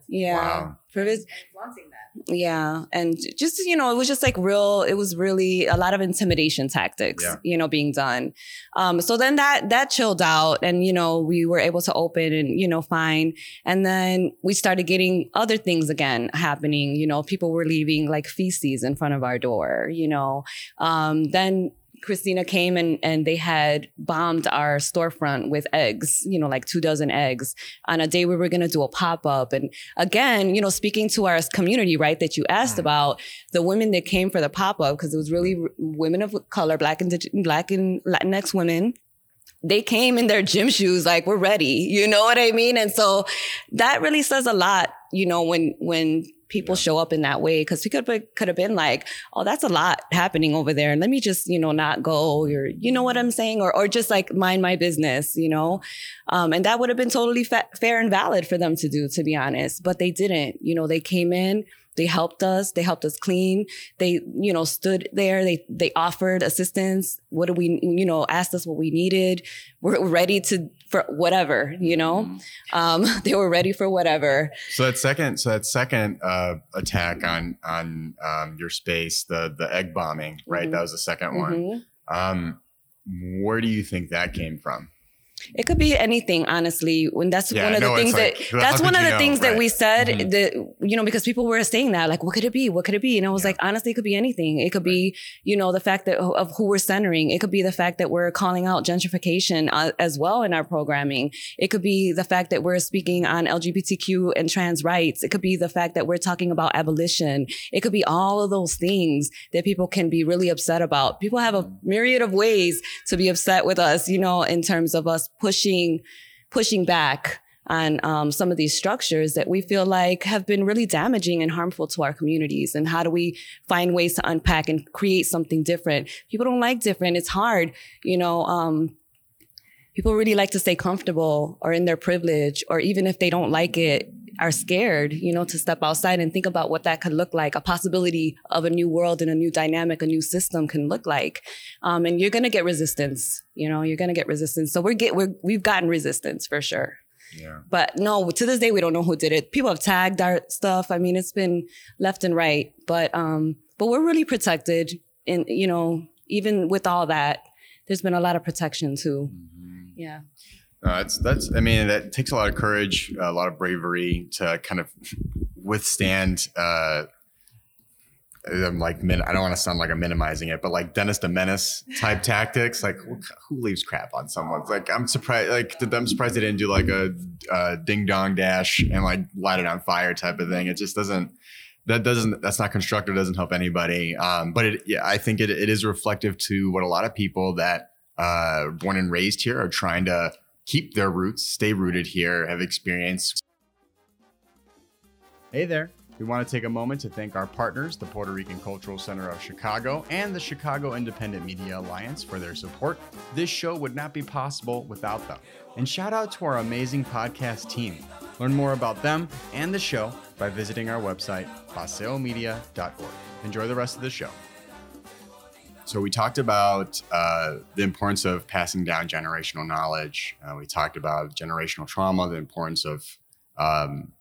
Yeah. Wow. For his, that. Yeah. And just, you know, it was just like real, it was really a lot of intimidation tactics, yeah. you know, being done. Um, so then that, that chilled out, and, you know, we were able to open and, you know, fine. And then we started getting other things again happening. You know, people were leaving like feces in front of our door, you know, um, then Cristina came and, and they had bombed our storefront with eggs, you know, like two dozen eggs on a day we were going to do a pop-up. And again, you know, speaking to our community, right, that you asked about, the women that came for the pop-up, because it was really women of color, Black and Black and Latinx women. They came in their gym shoes, like, we're ready. You know what I mean? And so that really says a lot, you know, when when people yeah. show up in that way, because we could could have been like, oh, that's a lot happening over there, and let me just, you know, not go, or, you know what I'm saying? Or or just like mind my business, you know? Um, and that would have been totally fa- fair and valid for them to do, to be honest. But they didn't, you know, they came in, they helped us, they helped us clean. They, you know, stood there, they, they offered assistance. What do we, you know, asked us what we needed. We're ready to, for whatever, you know, um, they were ready for whatever. So that second, so that second uh, attack on, on um, your space, the, the egg bombing, right? Mm-hmm. That was the second one. Mm-hmm. Um, where do you think that came from? It could be anything, honestly. When that's yeah, one of no, the things like, that that's one of the know, things right. that we said mm-hmm. that, you know, because people were saying that, like, what could it be? What could it be? And I was yeah. like, honestly, it could be anything. It could right. be, you know, the fact that of who we're centering. It could be the fact that we're calling out gentrification uh, as well in our programming. It could be the fact that we're speaking on L G B T Q and trans rights. It could be the fact that we're talking about abolition. It could be all of those things that people can be really upset about. People have a myriad of ways to be upset with us, you know, in terms of us pushing, pushing back on um, some of these structures that we feel like have been really damaging and harmful to our communities. And how do we find ways to unpack and create something different? People don't like different. It's hard. You know, um, people really like to stay comfortable or in their privilege, or even if they don't like it, are scared, you know, to step outside and think about what that could look like, a possibility of a new world and a new dynamic, a new system can look like. Um, and you're going to get resistance, you know, you're going to get resistance. So we're get, we're, we've gotten resistance for sure. Yeah. But no, to this day, we don't know who did it. People have tagged our stuff. I mean, it's been left and right, but, um, but we're really protected. And, you know, even with all that, there's been a lot of protection too. Mm-hmm. Yeah. Uh, it's, that's, I mean, that takes a lot of courage, a lot of bravery to kind of withstand uh, I'm like, I don't want to sound like I'm minimizing it, but like Dennis the Menace type tactics, like who leaves crap on someone's? Like, I'm surprised, like I'm surprised they didn't do like a, a ding dong dash and like light it on fire type of thing. It just doesn't, that doesn't, that's not constructive, doesn't help anybody. Um, but it, yeah, I think it it is reflective to what a lot of people that uh, born and raised here are trying to keep their roots, stay rooted here, have experienced. Hey there. We want to take a moment to thank our partners, the Puerto Rican Cultural Center of Chicago and the Chicago Independent Media Alliance for their support. This show would not be possible without them. And shout out to our amazing podcast team. Learn more about them and the show by visiting our website, Paseo Media dot org. Enjoy the rest of the show. So we talked about uh, the importance of passing down generational knowledge. Uh, we talked about generational trauma, the importance of um,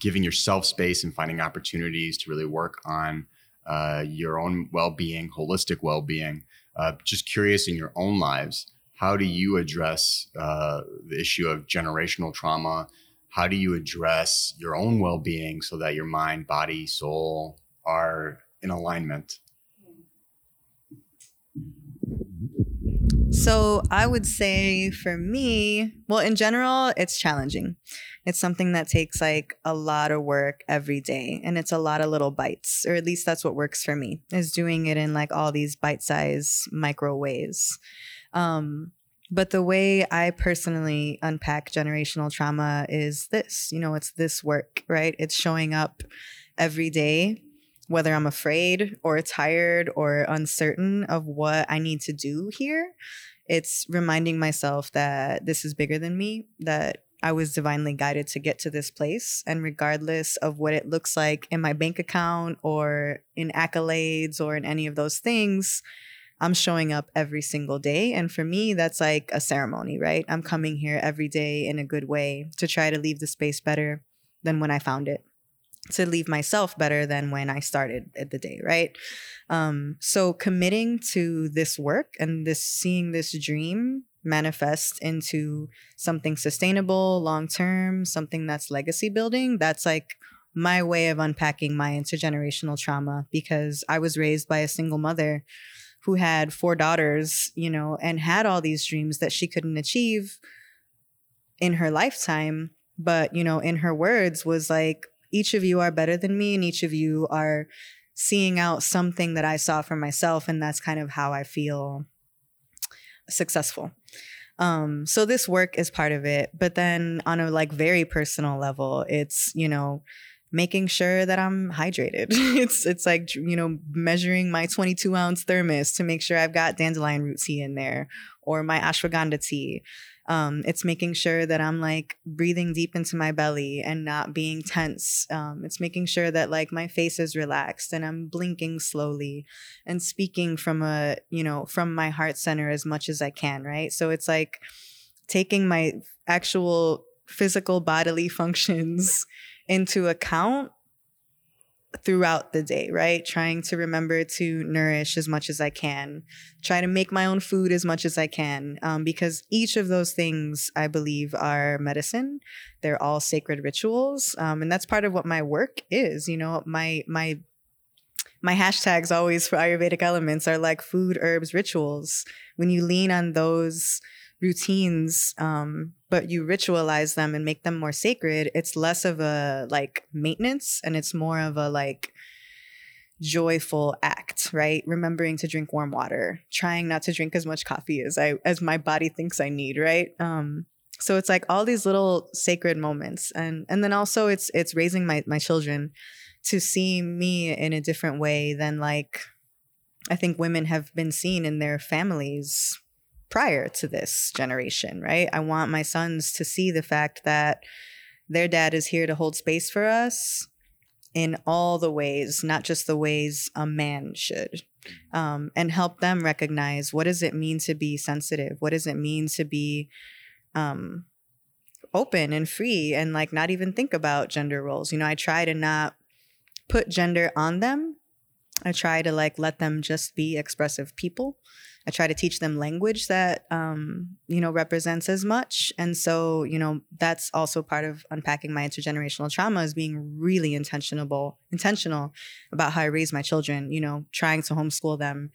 giving yourself space and finding opportunities to really work on uh, your own well-being, holistic well-being. Uh, just curious, in your own lives, how do you address uh, the issue of generational trauma? How do you address your own well-being so that your mind, body, soul are in alignment? So I would say for me, well, in general, it's challenging. It's something that takes like a lot of work every day, and it's a lot of little bites, or at least that's what works for me, is doing it in like all these bite-sized micro ways. Um, but the way I personally unpack generational trauma is this, you know, it's this work, right? It's showing up every day, whether I'm afraid or tired or uncertain of what I need to do here. It's reminding myself that this is bigger than me, that I was divinely guided to get to this place. And regardless of what it looks like in my bank account or in accolades or in any of those things, I'm showing up every single day. And for me, that's like a ceremony, right? I'm coming here every day in a good way to try to leave the space better than when I found it, to leave myself better than when I started at the day, right? Um, so committing to this work and this, seeing this dream manifest into something sustainable, long-term, something that's legacy building, that's like my way of unpacking my intergenerational trauma, because I was raised by a single mother who had four daughters, you know, and had all these dreams that she couldn't achieve in her lifetime. But, you know, in her words was like, each of you are better than me, and each of you are seeing out something that I saw for myself. And that's kind of how I feel successful. Um, so this work is part of it. But then on a like very personal level, it's, you know, making sure that I'm hydrated. It's it's like, you know, measuring my twenty-two ounce thermos to make sure I've got dandelion root tea in there or my ashwagandha tea. Um, it's making sure that I'm like breathing deep into my belly and not being tense. Um, it's making sure that like my face is relaxed and I'm blinking slowly and speaking from a, you know, from my heart center as much as I can. Right. So it's like taking my actual physical bodily functions into account throughout the day, right? Trying to remember to nourish as much as I can, try to make my own food as much as I can, um, because each of those things I believe are medicine. They're all sacred rituals. Um, and that's part of what my work is. You know, my, my, my hashtags always for Ayurvedic Elements are like food, herbs, rituals. When you lean on those routines, um, but you ritualize them and make them more sacred, it's less of a like maintenance and it's more of a like joyful act, right? Remembering to drink warm water, trying not to drink as much coffee as I as my body thinks I need, right? Um, so it's like all these little sacred moments, and and then also it's it's raising my my children to see me in a different way than like I think women have been seen in their families prior to this generation, right? I want my sons to see the fact that their dad is here to hold space for us in all the ways, not just the ways a man should, um, and help them recognize what does it mean to be sensitive? What does it mean to be um, open and free and like not even think about gender roles? You know, I try to not put gender on them I try to like let them just be expressive people. I try to teach them language that, um, you know, represents as much. And so, you know, that's also part of unpacking my intergenerational trauma, is being really intentional, intentional about how I raise my children, you know, trying to homeschool them,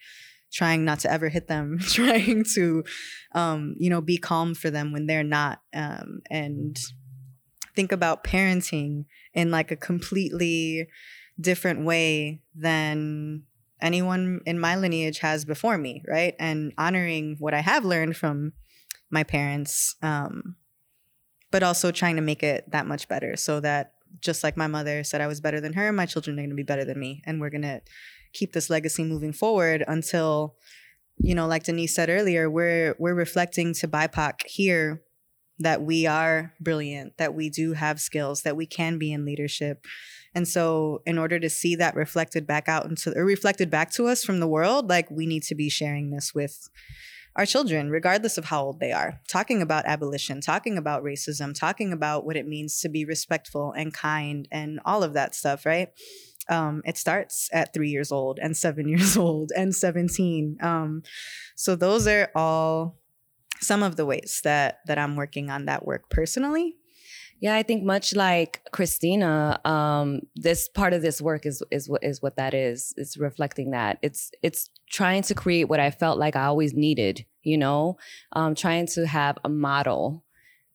trying not to ever hit them, trying to, um, you know, be calm for them when they're not. Um, and think about parenting in like a completely different way than anyone in my lineage has before me, right? And honoring what I have learned from my parents, um, but also trying to make it that much better, so that just like my mother said I was better than her, my children are going to be better than me. And we're going to keep this legacy moving forward until, you know, like Denise said earlier, we're we're reflecting to B I P O C here that we are brilliant, that we do have skills, that we can be in leadership. And so in order to see that reflected back out into, or reflected back to us from the world, like we need to be sharing this with our children, regardless of how old they are, talking about abolition, talking about racism, talking about what it means to be respectful and kind and all of that stuff, right? Um, it starts at three years old and seven years old and seventeen. Um, so those are all some of the ways that that I'm working on that work personally. Yeah, I think much like Cristina, um, this part of this work is is what is what that is. It's reflecting that. It's it's trying to create what I felt like I always needed, you know, um, trying to have a model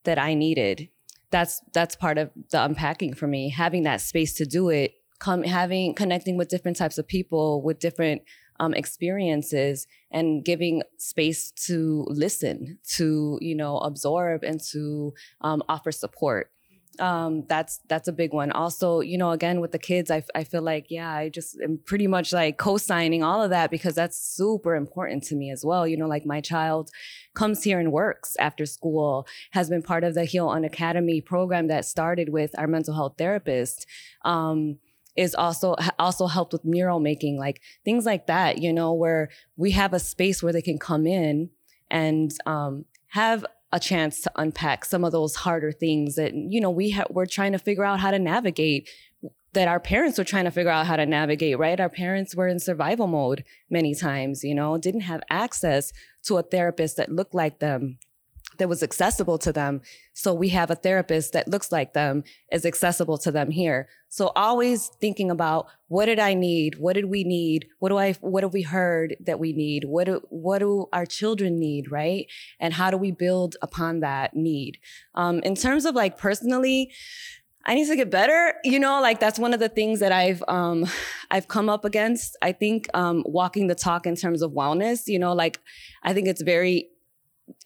that I needed. That's that's part of the unpacking for me. Having that space to do it, come having connecting with different types of people with different um, experiences, and giving space to listen, to you know, absorb, and to um, offer support. Um, that's that's a big one. Also, you know, again, with the kids, I, I feel like, yeah, I just am pretty much like co-signing all of that, because that's super important to me as well. You know, like my child comes here and works after school, has been part of the Heal On Academy program that started with our mental health therapist, um, is also also helped with mural making, like things like that, you know, where we have a space where they can come in and um, have a chance to unpack some of those harder things that, you know, we ha- we're trying to figure out how to navigate, that our parents were trying to figure out how to navigate, right? Our parents were in survival mode many times, you know, didn't have access to a therapist that looked like them, that was accessible to them. So we have a therapist that looks like them, is accessible to them here. So always thinking about, what did I need? What did we need? What do I, what have we heard that we need? What do, what do our children need, right? And how do we build upon that need? Um, in terms of like personally, I need to get better. You know, like that's one of the things that I've um, I've come up against. I think um, walking the talk in terms of wellness, you know, like I think it's very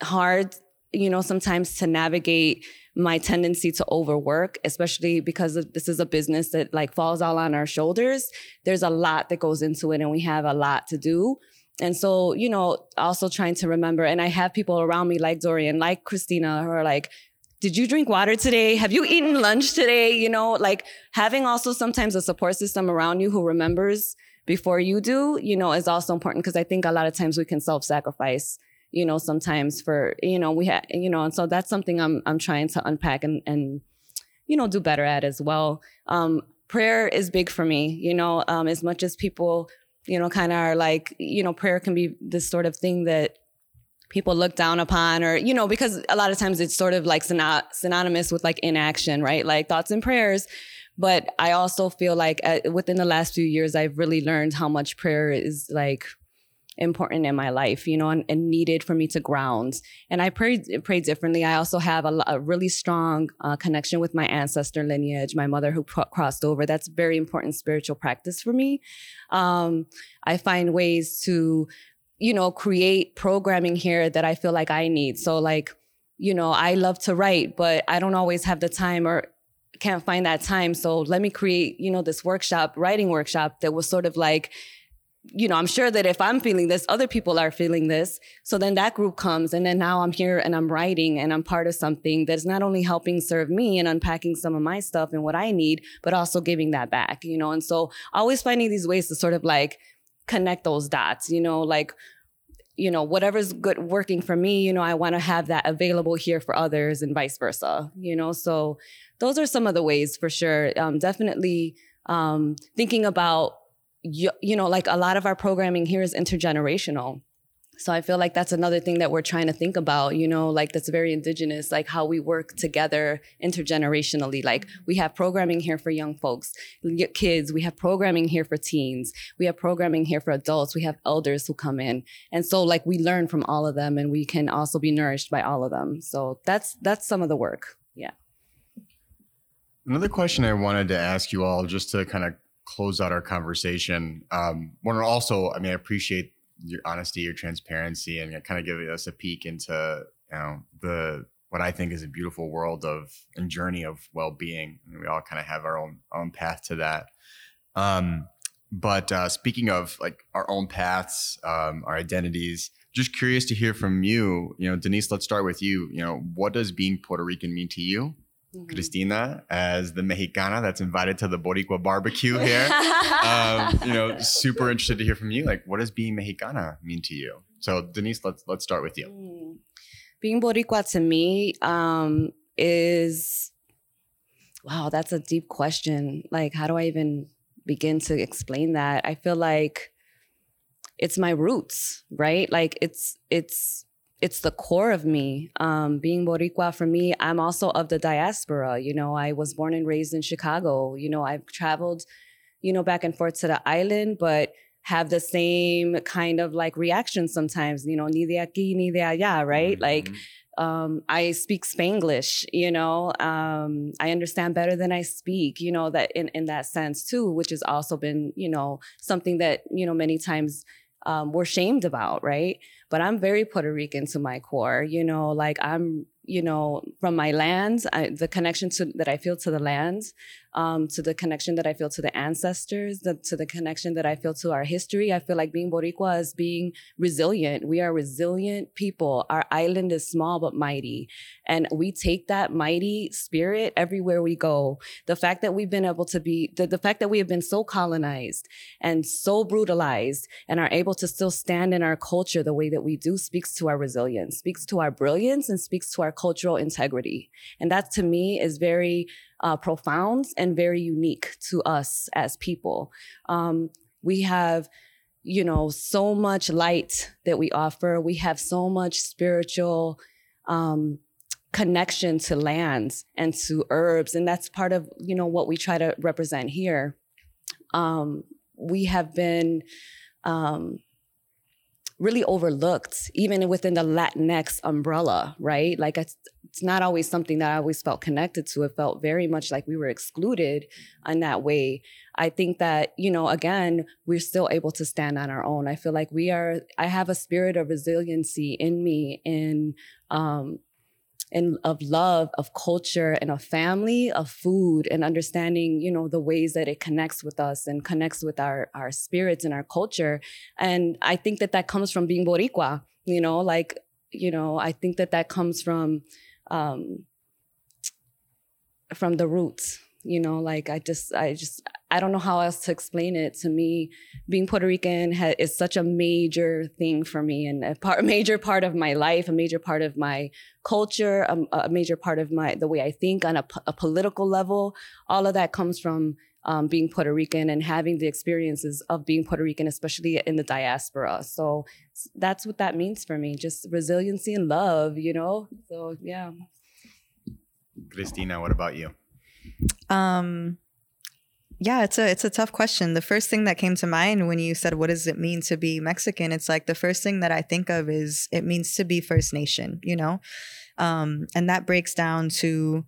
hard, you know, sometimes to navigate my tendency to overwork, especially because of, this is a business that like falls all on our shoulders. There's a lot that goes into it and we have a lot to do. And so, you know, also trying to remember, and I have people around me like Dorian, like Cristina, who are like, did you drink water today? Have you eaten lunch today? You know, like having also sometimes a support system around you who remembers before you do, you know, is also important, because I think a lot of times we can self-sacrifice, you know, sometimes for, you know, we had, you know, and so that's something I'm I'm trying to unpack and, and you know, do better at as well. Um, prayer is big for me, you know, um, as much as people, you know, kind of are like, you know, prayer can be this sort of thing that people look down upon, or, you know, because a lot of times it's sort of like synony- synonymous with like inaction, right? Like thoughts and prayers. But I also feel like uh, within the last few years, I've really learned how much prayer is like important in my life, you know, and, and needed for me to ground. And I pray, pray differently. I also have a, a really strong uh, connection with my ancestor lineage, my mother who pro- crossed over. That's very important spiritual practice for me. Um, I find ways to, you know, create programming here that I feel like I need. So like, you know, I love to write, but I don't always have the time or can't find that time. So let me create, you know, this workshop, writing workshop that was sort of like, you know, I'm sure that if I'm feeling this, other people are feeling this. So then that group comes, and then now I'm here and I'm writing and I'm part of something that's not only helping serve me and unpacking some of my stuff and what I need, but also giving that back, you know? And so always finding these ways to sort of like connect those dots, you know, like, you know, whatever's good working for me, you know, I want to have that available here for others and vice versa, you know? So those are some of the ways for sure. Um, definitely um, thinking about you, you know, like a lot of our programming here is intergenerational. So I feel like that's another thing that we're trying to think about, you know, like that's very indigenous, like how we work together intergenerationally. Like we have programming here for young folks, kids. We have programming here for teens. We have programming here for adults. We have elders who come in. And so like we learn from all of them and we can also be nourished by all of them. So that's that's some of the work. Yeah. Another question I wanted to ask you all just to kind of close out our conversation. Um, one also, I mean, I appreciate your honesty, your transparency, and kind of giving us a peek into, you know, the what I think is a beautiful world of and journey of well-being. And we all kind of have our own own path to that. Um, but uh, speaking of like our own paths, um, our identities, just curious to hear from you. You know, Denise, let's start with you. You know, what does being Puerto Rican mean to you? Mm-hmm. Cristina, as the Mexicana that's invited to the Boricua barbecue here, um, you know, super interested to hear from you. Like, what does being Mexicana mean to you? So, Denise, let's let's start with you. Mm. Being Boricua to me um, is, wow, that's a deep question. Like, how do I even begin to explain that? I feel like it's my roots, right? Like, it's it's. It's the core of me. Um, being Boricua for me, I'm also of the diaspora. You know, I was born and raised in Chicago. You know, I've traveled, you know, back and forth to the island, but have the same kind of like reaction sometimes, you know, ni de aquí, ni de allá, right? Mm-hmm. Like um, I speak Spanglish, you know, um, I understand better than I speak, you know, that in, in that sense too, which has also been, you know, something that, you know, many times Um, we're shamed about, right? But I'm very Puerto Rican to my core, you know, like I'm, you know, from my land, I, the connection to, that I feel to the land, um, to the connection that I feel to the ancestors, the, to the connection that I feel to our history. I feel like being Boricua is being resilient. We are resilient people. Our island is small but mighty. And we take that mighty spirit everywhere we go. The fact that we've been able to be, the, the fact that we have been so colonized and so brutalized and are able to still stand in our culture the way that we do speaks to our resilience, speaks to our brilliance, and speaks to our cultural integrity. And that to me is very uh, profound and very unique to us as people. Um, we have, you know, so much light that we offer. We have so much spiritual um, connection to lands and to herbs. And that's part of, you know, what we try to represent here. Um, we have been, um, really overlooked, even within the Latinx umbrella, right? Like it's, it's not always something that I always felt connected to. It felt very much like we were excluded in that way. I think that, you know, again, we're still able to stand on our own. I feel like we are, I have a spirit of resiliency in me, in, um, and of love, of culture, and of family, of food, and understanding, you know, the ways that it connects with us and connects with our, our spirits and our culture. And I think that that comes from being Boricua, you know, like, you know, I think that that comes from, um, from the roots, you know, like I just, I just, I don't know how else to explain it. To me, being Puerto Rican ha- is such a major thing for me, and a part, major part of my life, a major part of my culture, a, a major part of my the way I think on a, a political level. All of that comes from um, being Puerto Rican and having the experiences of being Puerto Rican, especially in the diaspora. So that's what that means for me, just resiliency and love, you know? So, yeah. Cristina, what about you? Um. Yeah, it's a it's a tough question. The first thing that came to mind when you said, what does it mean to be Mexican? It's like the first thing that I think of is it means to be First Nation, you know, um, and that breaks down to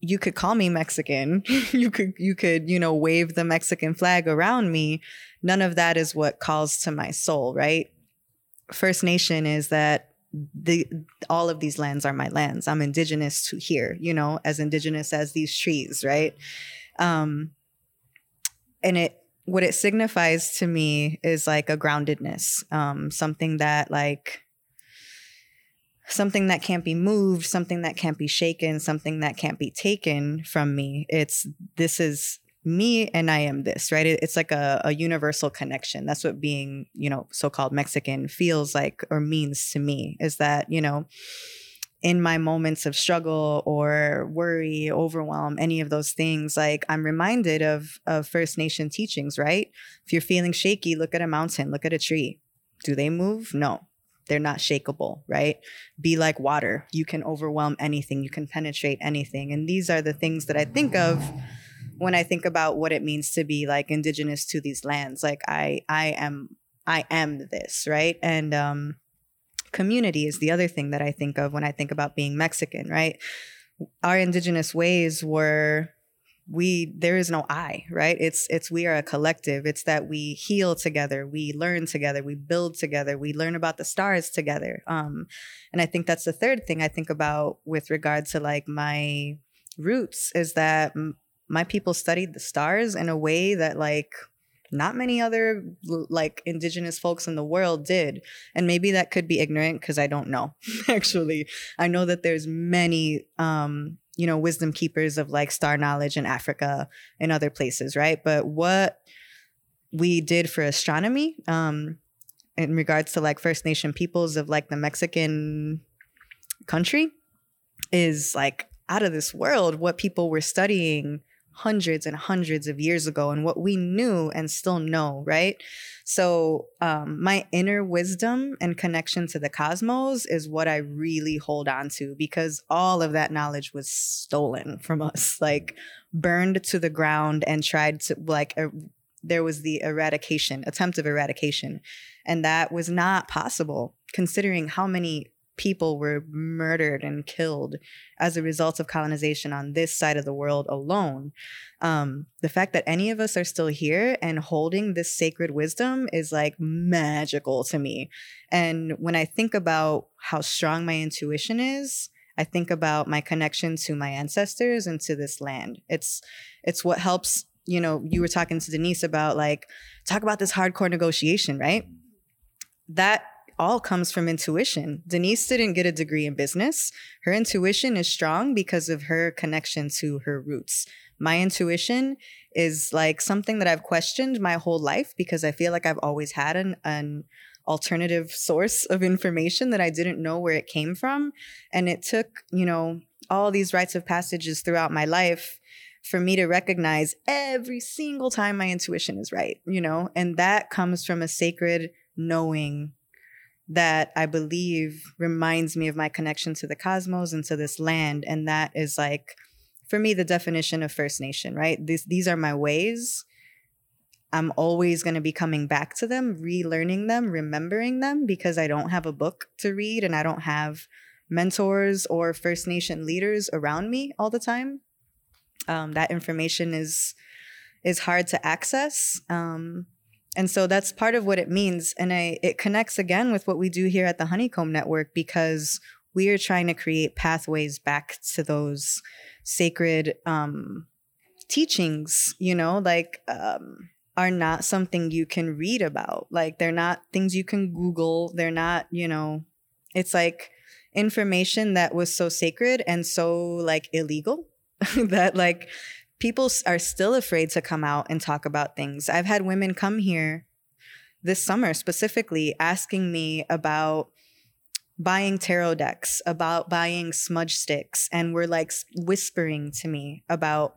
you could call me Mexican. you could you could, you know, wave the Mexican flag around me. None of that is what calls to my soul. Right. First Nation is that. The all of these lands are my lands. I'm indigenous to here, you know, as indigenous as these trees, right? Um, and it what it signifies to me is like a groundedness, um, something that like something that can't be moved, something that can't be shaken, something that can't be taken from me. It's this is me and I am this, right? It, it's like a, a universal connection. That's what being, you know, so-called Mexican feels like or means to me, is that, you know, in my moments of struggle or worry, overwhelm, any of those things, like I'm reminded of, of First Nation teachings, right? If you're feeling shaky, look at a mountain, look at a tree. Do they move? No, they're not shakeable, right? Be like water. You can overwhelm anything. You can penetrate anything. And these are the things that I think of when I think about what it means to be like indigenous to these lands. Like I, I am, I am this, right? And, um, community is the other thing that I think of when I think about being Mexican, right? Our indigenous ways were, we, there is no I, right? It's, it's, we are a collective. It's that we heal together. We learn together. We build together. We learn about the stars together. Um, and I think that's the third thing I think about with regard to like my roots is that m- my people studied the stars in a way that like, not many other like indigenous folks in the world did. And maybe that could be ignorant because I don't know, actually. I know that there's many, um, you know, wisdom keepers of like star knowledge in Africa and other places, right? But what we did for astronomy um, in regards to like First Nation peoples of like the Mexican country is like out of this world, what people were studying hundreds and hundreds of years ago and what we knew and still know, right? So um, my inner wisdom and connection to the cosmos is what I really hold on to because all of that knowledge was stolen from us, like burned to the ground and tried to like, er- there was the eradication, attempt of eradication. And that was not possible considering how many people were murdered and killed as a result of colonization on this side of the world alone. Um, the fact that any of us are still here and holding this sacred wisdom is like magical to me. And when I think about how strong my intuition is, I think about my connection to my ancestors and to this land. It's, it's what helps, you know, you were talking to Denise about like, talk about this hardcore negotiation, right? That all comes from intuition. Denise didn't get a degree in business. Her intuition is strong because of her connection to her roots. My intuition is like something that I've questioned my whole life because I feel like I've always had an, an alternative source of information that I didn't know where it came from. And it took, you know, all these rites of passages throughout my life for me to recognize every single time my intuition is right, you know, and that comes from a sacred knowing that I believe reminds me of my connection to the cosmos and to this land. And that is like, for me, the definition of First Nation, right? This, these are my ways. I'm always going to be coming back to them, relearning them, remembering them, because I don't have a book to read and I don't have mentors or First Nation leaders around me all the time. Um, that information is, is hard to access. Um, And so that's part of what it means. And I, it connects again with what we do here at the Honeycomb Network, because we are trying to create pathways back to those sacred um, teachings, you know, like um, are not something you can read about. Like they're not things you can Google. They're not, you know, it's like information that was so sacred and so like illegal that like people are still afraid to come out and talk about things. I've had women come here this summer specifically asking me about buying tarot decks, about buying smudge sticks, and were like whispering to me about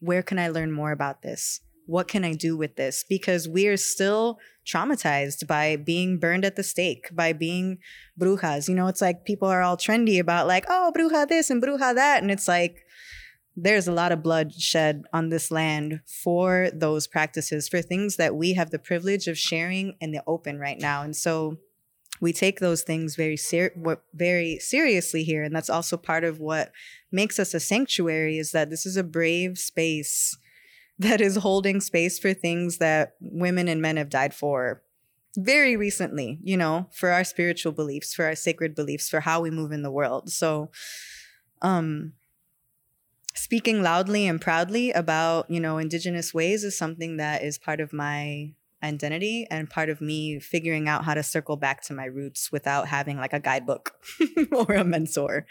where can I learn more about this? What can I do with this? Because we are still traumatized by being burned at the stake, by being brujas. You know, it's like people are all trendy about like, oh, bruja this and bruja that. And it's like, there's a lot of blood shed on this land for those practices, for things that we have the privilege of sharing in the open right now. And so we take those things very ser- very seriously here. And that's also part of what makes us a sanctuary, is that this is a brave space that is holding space for things that women and men have died for very recently, you know, for our spiritual beliefs, for our sacred beliefs, for how we move in the world. So, um, speaking loudly and proudly about, you know, indigenous ways is something that is part of my identity and part of me figuring out how to circle back to my roots without having like a guidebook or a mentor.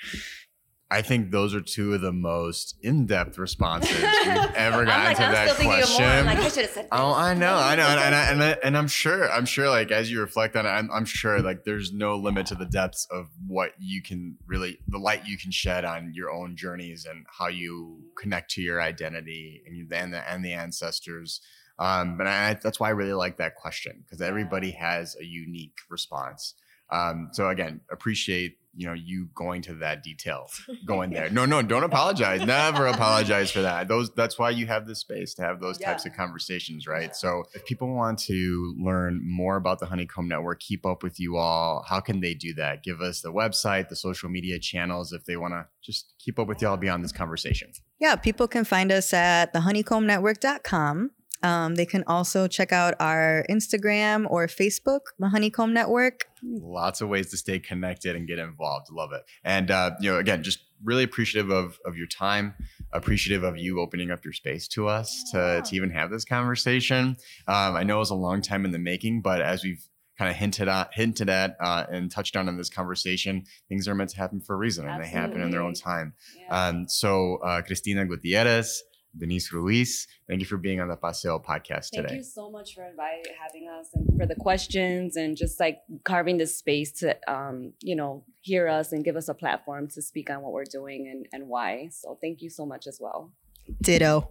I think those are two of the most in-depth responses we've ever gotten like, to I'm that still question. More. I'm like, I should have said. Oh, I know, I know, and and, I, and, I, and I'm sure, I'm sure, like as you reflect on it, I'm, I'm sure, like there's no limit to the depths of what you can really, the light you can shed on your own journeys and how you connect to your identity and you, and the and the ancestors. Um, but I, that's why I really like that question because everybody has a unique response. Um, so again, appreciate. You know, you going to that detail, going there. No, no, don't apologize. Never apologize for that. Those, that's why you have this space to have those yeah. types of conversations, right? Yeah. So if people want to learn more about the Honeycomb Network, keep up with you all, how can they do that? Give us the website, the social media channels, if they want to just keep up with y'all beyond this conversation. Yeah, people can find us at the honeycomb network dot com. Um, they can also check out our Instagram or Facebook, the Honeycomb Network. Lots of ways to stay connected and get involved. Love it. And, uh, you know, again, just really appreciative of, of your time, appreciative of you opening up your space to us to, wow. to even have this conversation. Um, I know it was a long time in the making, but as we've kind of hinted at, hinted at uh, and touched on in this conversation, things are meant to happen for a reason and Absolutely. They happen in their own time. Yeah. Um, so uh, Cristina Gutierrez, Denise Ruiz, thank you for being on the Paseo podcast today. Thank you so much for inviting, having us and for the questions and just like carving this space to, um, you know, hear us and give us a platform to speak on what we're doing and, and why. So thank you so much as well. Ditto.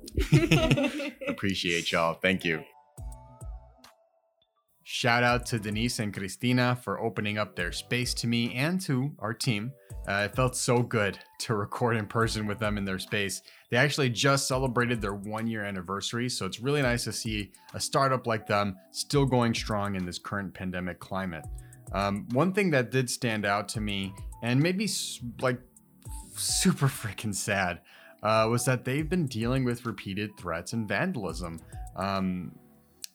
Appreciate y'all. Thank you. Shout out to Denise and Cristina for opening up their space to me and to our team. Uh, it felt so good to record in person with them in their space. They actually just celebrated their one year anniversary. So it's really nice to see a startup like them still going strong in this current pandemic climate. Um, one thing that did stand out to me and made me like super freaking sad uh, was that they've been dealing with repeated threats and vandalism. Um,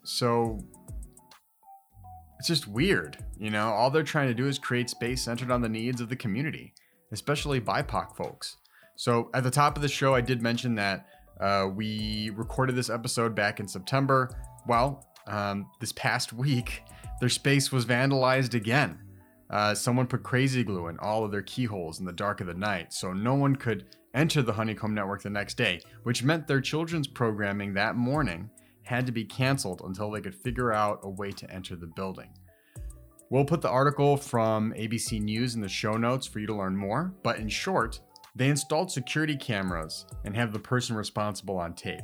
so it's just weird. You know, all they're trying to do is create space centered on the needs of the community, especially B I P O C folks. So at the top of the show, I did mention that uh, we recorded this episode back in September. Well, um, this past week, their space was vandalized again. Uh, someone put crazy glue in all of their keyholes in the dark of the night, so no one could enter the Honeycomb Network the next day, which meant their children's programming that morning had to be canceled until they could figure out a way to enter the building. We'll put the article from A B C News in the show notes for you to learn more, but in short, they installed security cameras and have the person responsible on tape.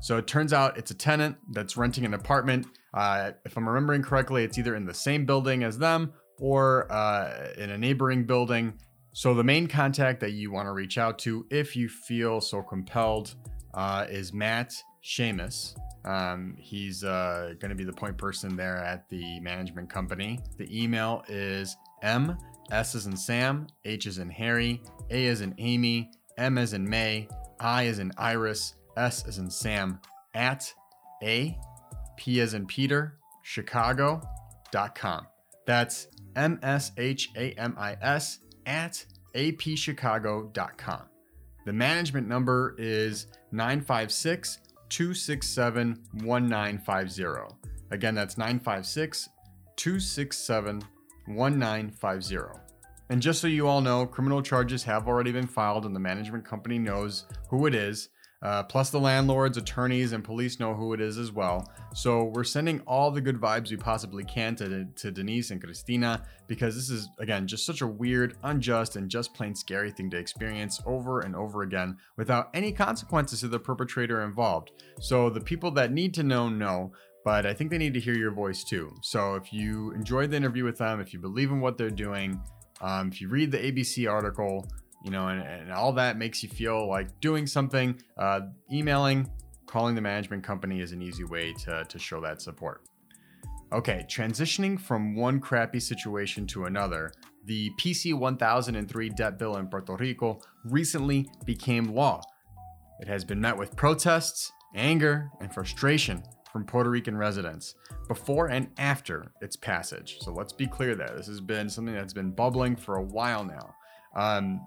So it turns out it's a tenant that's renting an apartment. Uh, if I'm remembering correctly, it's either in the same building as them or uh, in a neighboring building. So the main contact that you want to reach out to, if you feel so compelled, uh, is Matt Seamus. Um, he's uh, going to be the point person there at the management company. The email is M, S as in Sam, H as in Harry, A as in Amy, M as in May, I as in Iris, S as in Sam, at A, P as in Peter, Chicago dot com. That's M S H A M I S at A P Chicago dot com. The management number is nine five six, two six seven, one nine five zero. Again, that's nine five six, two six seven, one nine five zero. And just so you all know, criminal charges have already been filed and the management company knows who it is. Uh, plus the landlords, attorneys, and police know who it is as well. So we're sending all the good vibes we possibly can to, to Denise and Cristina because this is, again, just such a weird, unjust, and just plain scary thing to experience over and over again without any consequences to the perpetrator involved. So the people that need to know, know. But I think they need to hear your voice too. So if you enjoyed the interview with them, if you believe in what they're doing, um, if you read the A B C article, you know, and, and all that makes you feel like doing something, uh, emailing, calling the management company is an easy way to, to show that support. Okay, transitioning from one crappy situation to another, the P C one thousand three debt bill in Puerto Rico recently became law. It has been met with protests, anger, and frustration from Puerto Rican residents before and after its passage. So let's be clear there. This has been something that's been bubbling for a while now. Um,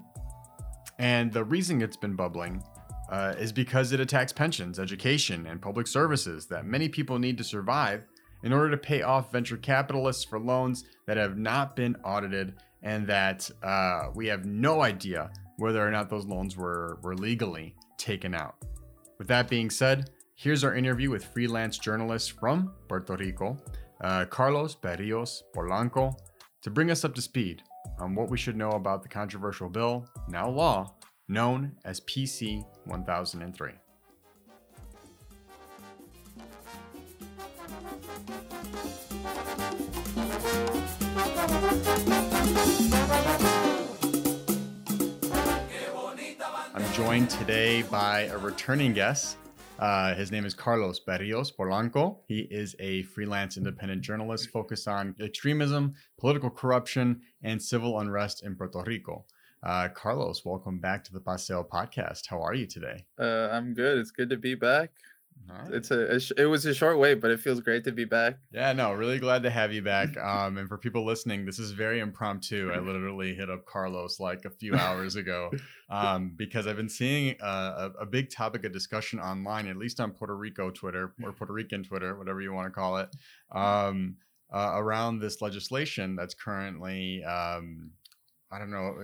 And the reason it's been bubbling uh, is because it attacks pensions, education, and public services that many people need to survive in order to pay off venture capitalists for loans that have not been audited and that uh, we have no idea whether or not those loans were, were legally taken out. With that being said, here's our interview with freelance journalist from Puerto Rico, uh, Carlos Berrios Polanco, to bring us up to speed on what we should know about the controversial bill, now law, known as P C ten oh three. I'm joined today by a returning guest. Uh, his name is Carlos Berrios Polanco. He is a freelance independent journalist focused on extremism, political corruption, and civil unrest in Puerto Rico. Uh, Carlos, welcome back to the Paseo Podcast. How are you today? Uh, I'm good. It's good to be back. Right. It's a, it was a short wait, but it feels great to be back. Yeah, no, really glad to have you back. Um, and for people listening, this is very impromptu. I literally hit up Carlos like a few hours ago um, because I've been seeing a, a big topic of discussion online, at least on Puerto Rico Twitter or Puerto Rican Twitter, whatever you want to call it, um, uh, around this legislation that's currently um, I don't know.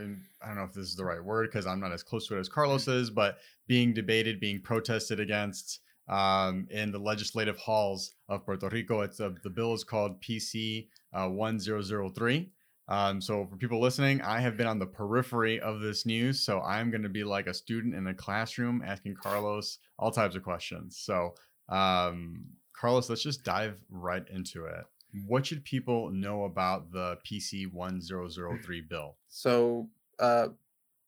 I don't know if this is the right word because I'm not as close to it as Carlos is, but being debated, being protested against. Um, in the legislative halls of Puerto Rico. It's a, the bill is called P C ten oh three. Um, so for people listening, I have been on the periphery of this news. So I'm going to be like a student in a classroom asking Carlos all types of questions. So um, Carlos, let's just dive right into it. What should people know about the P C ten oh three bill? So uh,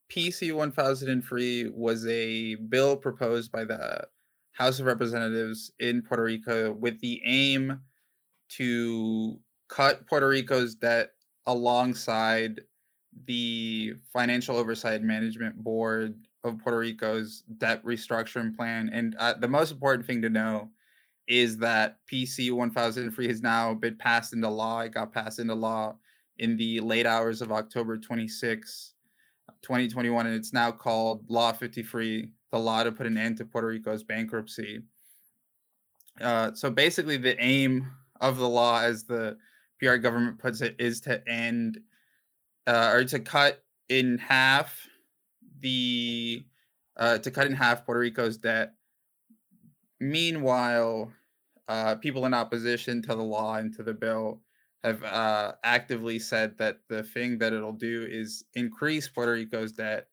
P C ten oh three was a bill proposed by the House of Representatives in Puerto Rico with the aim to cut Puerto Rico's debt alongside the Financial Oversight Management Board of Puerto Rico's debt restructuring plan. And uh, the most important thing to know is that P C ten oh three has now been passed into law. It got passed into law in the late hours of October twenty-sixth, twenty twenty-one, and it's now called Law fifty-three. The law to put an end to Puerto Rico's bankruptcy. Uh, so basically the aim of the law, as the P R government puts it, is to end uh, or to cut in half the uh, to cut in half Puerto Rico's debt. Meanwhile, uh, people in opposition to the law and to the bill have uh, actively said that the thing that it'll do is increase Puerto Rico's debt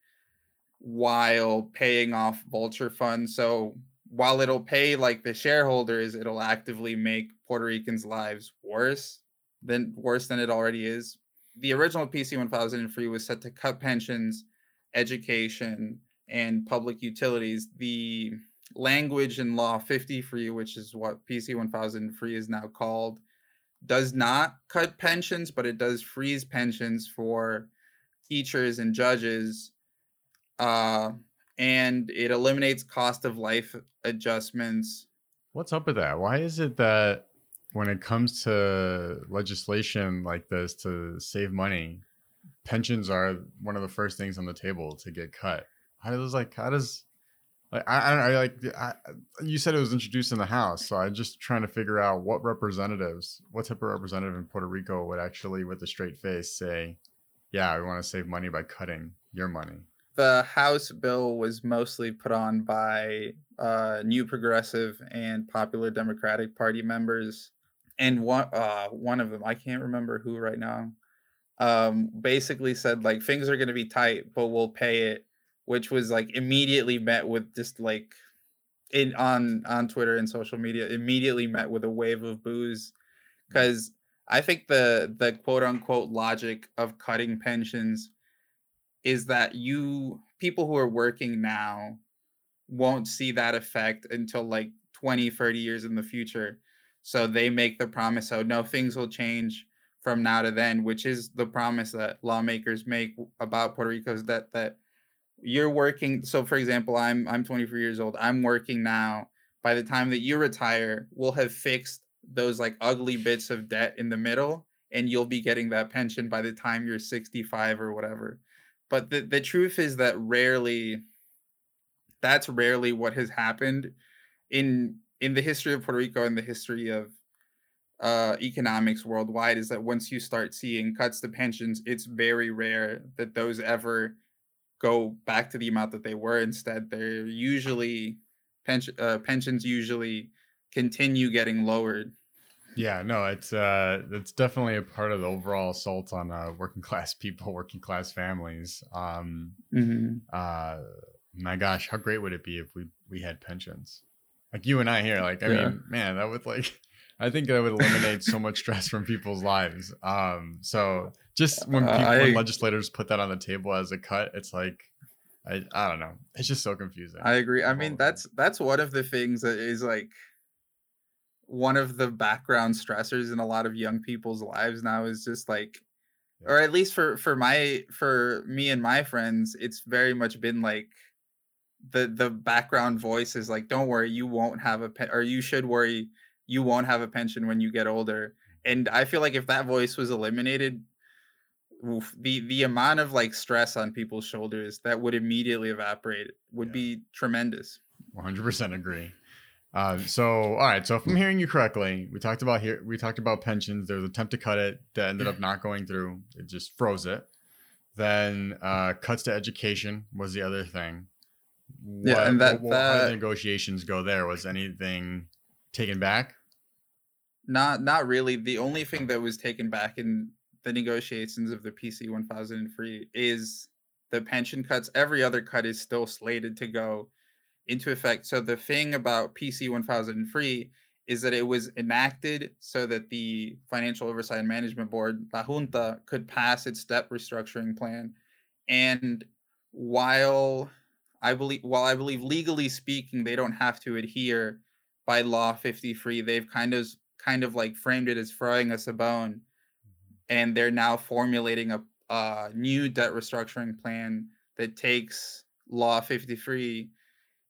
while paying off vulture funds. So while it'll pay like the shareholders, it'll actively make Puerto Ricans' lives worse than worse than it already is. The original P C ten oh three was set to cut pensions, education, and public utilities. The language in Law fifty-three, which is what P C ten oh three is now called, does not cut pensions, but it does freeze pensions for teachers and judges. Uh, and it eliminates cost of life adjustments. What's up with that? Why is it that when it comes to legislation like this to save money, pensions are one of the first things on the table to get cut? How does like how does like I, I like I, you said it was introduced in the House, so I'm just trying to figure out what representatives, what type of representative in Puerto Rico would actually, with a straight face, say, "Yeah, we want to save money by cutting your money." The House bill was mostly put on by uh, New Progressive and Popular Democratic Party members. And one uh, one of them, I can't remember who right now, um, basically said, like, things are going to be tight, but we'll pay it, which was, like, immediately met with just, like, in on, on Twitter and social media, immediately met with a wave of boos. Because I think the the quote-unquote logic of cutting pensions is that you people who are working now won't see that effect until like twenty, thirty years in the future. So they make the promise, oh no, things will change from now to then, which is the promise that lawmakers make about Puerto Rico's debt, that you're working. So for example, I'm I'm twenty-three years old, I'm working now. By the time that you retire, we'll have fixed those like ugly bits of debt in the middle, and you'll be getting that pension by the time you're sixty-five or whatever. But the, the truth is that rarely, that's rarely what has happened in in the history of Puerto Rico and the history of uh, economics worldwide, is that once you start seeing cuts to pensions, it's very rare that those ever go back to the amount that they were. Instead, they're usually pension uh, pensions usually continue getting lowered. Yeah, no, it's uh, it's definitely a part of the overall assault on uh, working class people, working class families. Um, mm-hmm. uh, my gosh, how great would it be if we we had pensions like you and I here? Like, I yeah. mean, man, that would like. I think that would eliminate so much stress from people's lives. Um, so just when, people, uh, I, when legislators put that on the table as a cut, it's like, I, I don't know. It's just so confusing. I agree. I mean, that's that's one of the things that is like one of the background stressors in a lot of young people's lives now is just like, yeah. or at least for for my for me and my friends, it's very much been like, the the background voice is like, don't worry, you won't have a pen, or you should worry. You won't have a pension when you get older. And I feel like if that voice was eliminated, oof, the, the amount of like stress on people's shoulders that would immediately evaporate would yeah. be tremendous. one hundred percent agree. Uh, so, all right. So if I'm hearing you correctly, we talked about here, we talked about pensions. There was an attempt to cut it that ended up not going through. It just froze it. Then uh, cuts to education was the other thing. What, yeah, and that, what, what, that... how did the negotiations go there? Was anything taken back? Not not really. The only thing that was taken back in the negotiations of the P C one thousand three is the pension cuts. Every other cut is still slated to go into effect. So the thing about P C one thousand three is that it was enacted so that the Financial Oversight and Management Board, La Junta, could pass its debt restructuring plan. And while I believe, while I believe legally speaking, they don't have to adhere by Law fifty-three, they've kind of kind of like framed it as throwing us a bone, and they're now formulating a, a new debt restructuring plan that takes Law fifty-three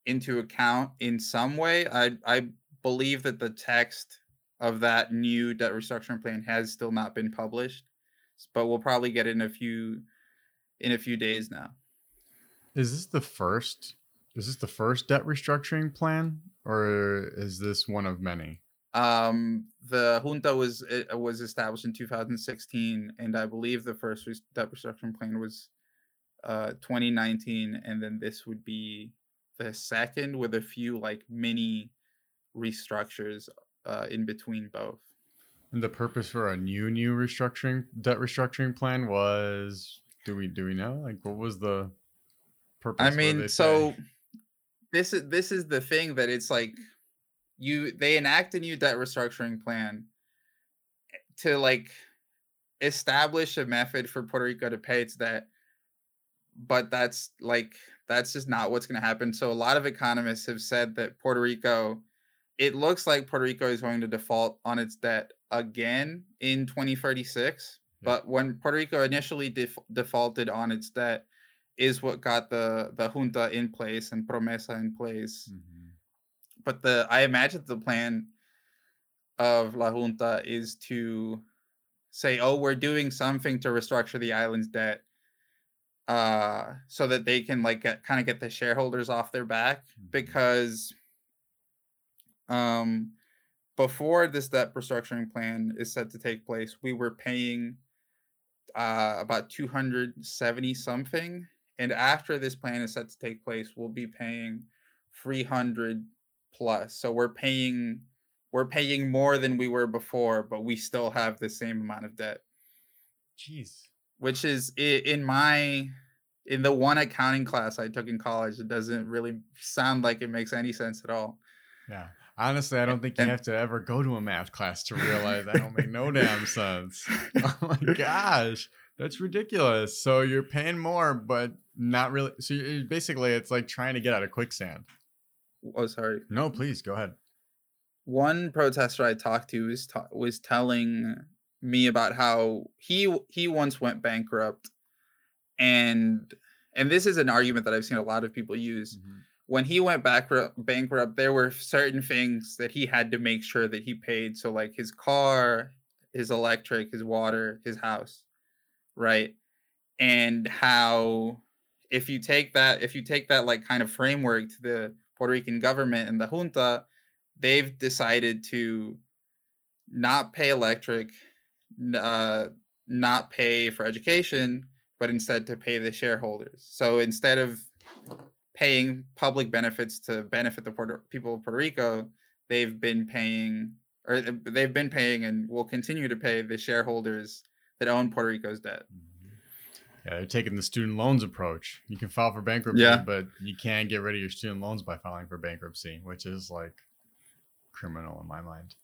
into account in some way. I I believe that the text of that new debt restructuring plan has still not been published, but we'll probably get it in a few in a few days now. Is this the first? Is this the first debt restructuring plan? Or is this one of many? Um, the junta was it was established in two thousand sixteen, and I believe the first debt restructuring plan was uh, twenty nineteen, and then this would be the second, with a few like mini restructures uh, in between both. And the purpose for a new new restructuring debt restructuring plan was do we do we know like what was the purpose? I mean, so. Say? This is this is the thing that it's like you they enact a new debt restructuring plan to like establish a method for Puerto Rico to pay its debt, but that's like that's just not what's going to happen. So a lot of economists have said that Puerto Rico, it looks like Puerto Rico is going to default on its debt again in twenty thirty-six. Yeah. But when Puerto Rico initially def- defaulted on its debt, is what got the, the junta in place and promesa in place. Mm-hmm. But the I imagine the plan of La Junta is to say, oh, we're doing something to restructure the island's debt uh, so that they can like get, kind of get the shareholders off their back. Mm-hmm. Because um, before this debt restructuring plan is set to take place, we were paying uh, about two hundred seventy something. And after this plan is set to take place, we'll be paying three hundred plus. So we're paying we're paying more than we were before, but we still have the same amount of debt. Jeez. Which is in my in the one accounting class I took in college, it doesn't really sound like it makes any sense at all. Yeah. Honestly, I don't think you have to ever go to a math class to realize that don't make no damn sense. Oh my gosh. That's ridiculous. So you're paying more, but not really. So you're, basically, it's like trying to get out of quicksand. Oh, sorry. No, please go ahead. One protester I talked to was ta- was telling me about how he he once went bankrupt, and and this is an argument that I've seen a lot of people use. Mm-hmm. When he went bankrupt, bankrupt, there were certain things that he had to make sure that he paid. So like his car, his electric, his water, his house. Right. And how if you take that, if you take that like kind of framework to the Puerto Rican government and the junta, they've decided to not pay electric, uh, not pay for education, but instead to pay the shareholders. So instead of paying public benefits to benefit the Puerto, people of Puerto Rico, they've been paying, or they've been paying and will continue to pay the shareholders that own Puerto Rico's debt. Yeah, they're taking the student loans approach. You can file for bankruptcy, yeah. but you can't get rid of your student loans by filing for bankruptcy, which is like criminal in my mind.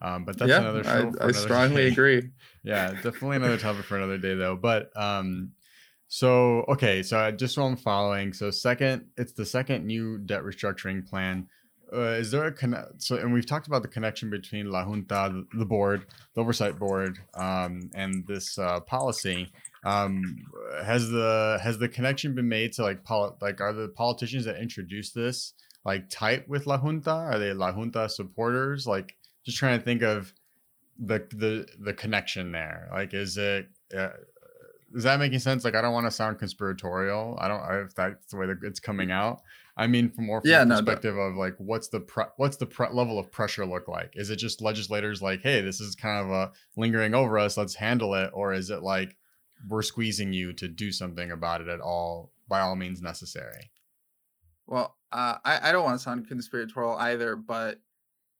Um, but that's yeah, another show. I, another I strongly day. agree. Yeah, definitely another topic for another day, though. But um, so, okay, so I just so I'm following. So second, it's the second new debt restructuring plan. Uh, is there a connect? So, and we've talked about the connection between La Junta, the board, the oversight board, um, and this uh, policy. Um, has the has the connection been made to like poli- like are the politicians that introduced this like tight with La Junta? Are they La Junta supporters? Like, just trying to think of the the the connection there. Like, is it uh, is that making sense? Like, I don't want to sound conspiratorial. I don't I, if that's the way that it's coming out. I mean, from more from yeah, the no, perspective no. of like, what's the pre- what's the pre- level of pressure look like? Is it just legislators like, hey, this is kind of a lingering over us, let's handle it, or is it like we're squeezing you to do something about it at all, by all means necessary? Well, uh, I I don't want to sound conspiratorial either, but.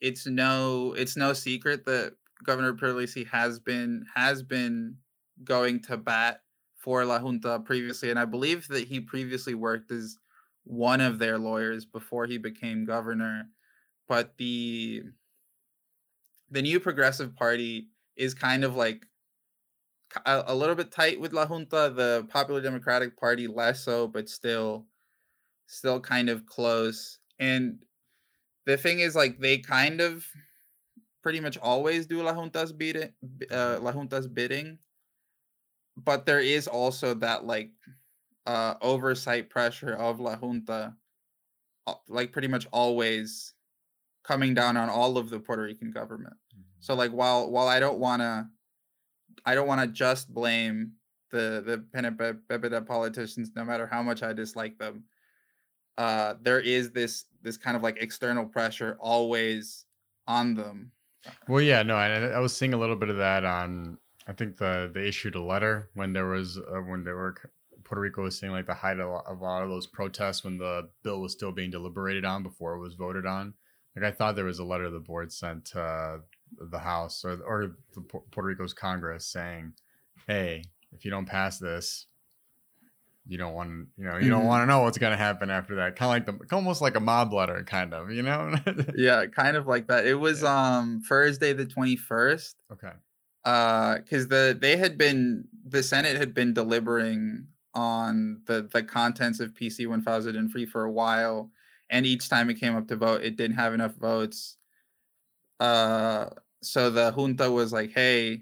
It's no, it's no secret that Governor Pierluisi has been has been going to bat for La Junta previously, and I believe that he previously worked as one of their lawyers before he became governor. But the the new Progressive Party is kind of like a, a little bit tight with La Junta. The Popular Democratic Party less so, but still, still kind of close. And the thing is, like, they kind of pretty much always do La Junta's bidding, uh, La Junta's bidding. But there is also that, like, uh, oversight pressure of La Junta, like, pretty much always coming down on all of the Puerto Rican government. Mm-hmm. So, like, while while I don't want to, I don't want to just blame the, the Pena-Bebeda politicians, no matter how much I dislike them, uh, there is this this kind of like external pressure always on them. Well, yeah, no, I, I was seeing a little bit of that on, I think the, they issued a letter when there was, uh, when they were, Puerto Rico was seeing like the height of a lot of those protests when the bill was still being deliberated on before it was voted on. Like, I thought there was a letter the board sent to uh, the House or, or the Puerto Rico's Congress saying, hey, if you don't pass this, you don't want to, you know, you don't mm-hmm. want to know what's going to happen after that. Kind of like the, almost like a mob letter, kind of, you know? Yeah, kind of like that. It was yeah. um Thursday, the twenty-first. Okay. Uh, because the they had been, the Senate had been deliberating on the, the contents of P C one thousand three for a while. And each time it came up to vote, it didn't have enough votes. Uh, so the junta was like, hey,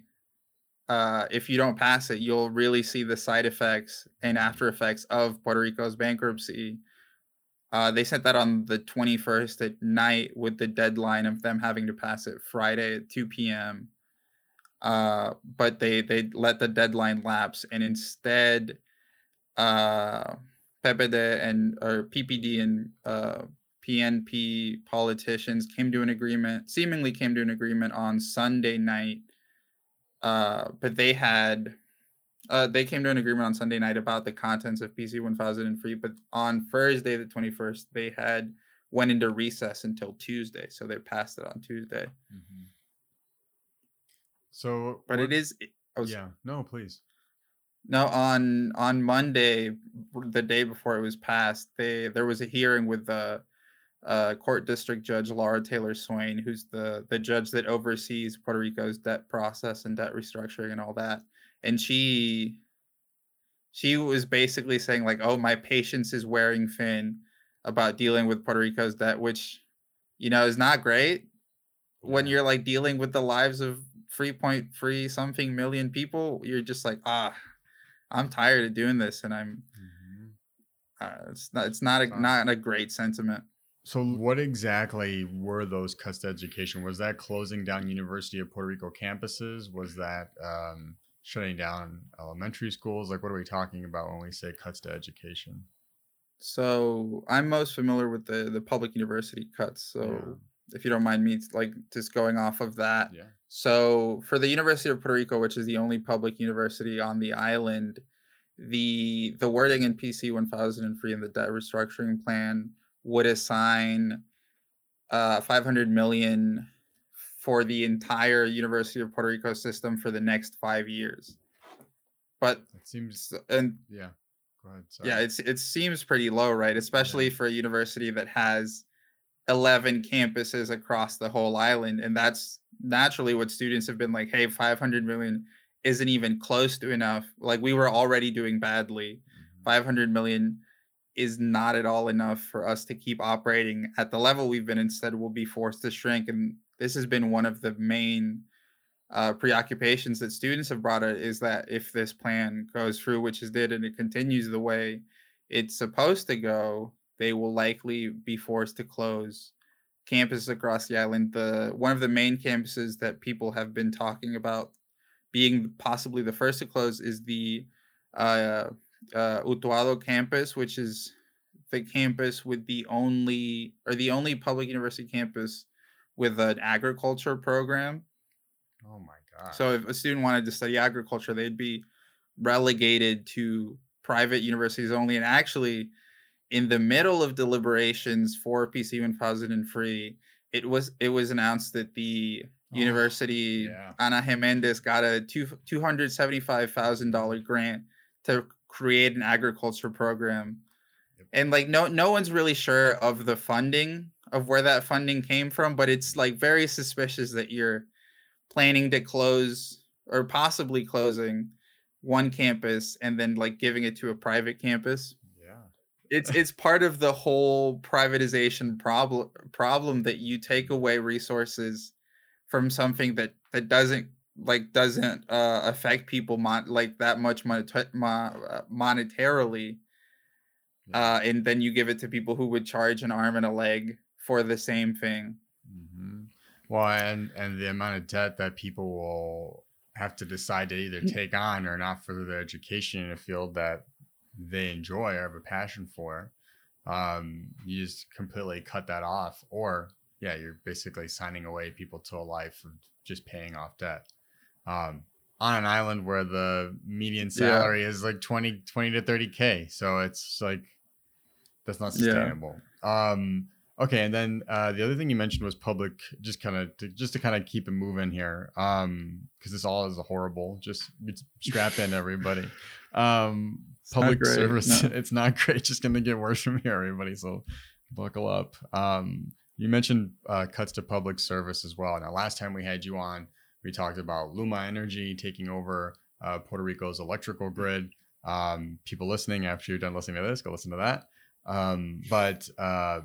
Uh, if you don't pass it, you'll really see the side effects and after effects of Puerto Rico's bankruptcy. Uh, they sent that on the twenty-first at night with the deadline of them having to pass it Friday at two p.m. Uh, but they they let the deadline lapse, and instead, uh, P P D and or P P D and uh, P N P politicians came to an agreement, seemingly came to an agreement on Sunday night. Uh, but they had, uh, they came to an agreement on Sunday night about the contents of P C one thousand three, but on Thursday, the twenty-first, they had went into recess until Tuesday. So they passed it on Tuesday. Mm-hmm. So, but it is, I was, yeah, no, please. No, on, on Monday, the day before it was passed, they, there was a hearing with the, uh, court district judge Laura Taylor Swain, who's the the judge that oversees Puerto Rico's debt process and debt restructuring and all that. And she she was basically saying like, oh, my patience is wearing thin about dealing with Puerto Rico's debt, which, you know, is not great when you're like dealing with the lives of three point three something million people. You're just like, ah, I'm tired of doing this. And I'm uh, it's not it's not a, not a great sentiment. So what exactly were those cuts to education? Was that closing down University of Puerto Rico campuses? Was that um, shutting down elementary schools? Like, what are we talking about when we say cuts to education? So I'm most familiar with the, the public university cuts. So yeah. If you don't mind me, like just going off of that. Yeah. So for the University of Puerto Rico, which is the only public university on the island, the the wording in P C one thousand three in the debt restructuring plan would assign uh, five hundred million dollars for the entire University of Puerto Rico system for the next five years. But it seems, and yeah, go ahead. Sorry. Yeah, it's it seems pretty low, right? Especially yeah. for a university that has eleven campuses across the whole island, and that's naturally what students have been like. Hey, five hundred million isn't even close to enough. Like, we were already doing badly. Mm-hmm. five hundred million is not at all enough for us to keep operating at the level we've been. Instead, we'll be forced to shrink, and this has been one of the main uh, preoccupations that students have brought up, is that if this plan goes through, which it did, and it continues the way it's supposed to go, they will likely be forced to close campuses across the island. The one of the main campuses that people have been talking about being possibly the first to close is the uh, uh, Utuado campus, which is the campus with the only or the only public university campus with an agriculture program. Oh my God. So if a student wanted to study agriculture, they'd be relegated to private universities only. And actually, in the middle of deliberations for P C one thousand three, it was it was announced that the oh, university, yeah. Ana Jimenez, got a two, two hundred seventy-five thousand dollars grant to create an agriculture program. Yep. And like no no one's really sure of the funding, of where that funding came from, but it's like very suspicious that you're planning to close or possibly closing one campus and then like giving it to a private campus. It's it's part of the whole privatization problem problem that you take away resources from something that, that doesn't like doesn't uh, affect people mon- like that much moneta- mon- monetarily, uh, and then you give it to people who would charge an arm and a leg for the same thing. Mm-hmm. Well, and and the amount of debt that people will have to decide to either take on or not further their education in a field that they enjoy or have a passion for, um, you just completely cut that off. Or yeah, you're basically signing away people to a life of just paying off debt, um, on an island where the median salary yeah. is like twenty, twenty to thirty K. So it's like, that's not sustainable. Yeah. Um, okay. And then, uh, the other thing you mentioned was public, just kind of, to, just to kind of keep it moving here. Um, cause this all is horrible, just strap in everybody. Um, Public service, no. It's not great. It's just going to get worse from here, everybody. So buckle up. Um, you mentioned uh, cuts to public service as well. Now, last time we had you on, we talked about Luma Energy taking over uh, Puerto Rico's electrical grid. Um, people listening, after you're done listening to this, go listen to that. Um, but uh,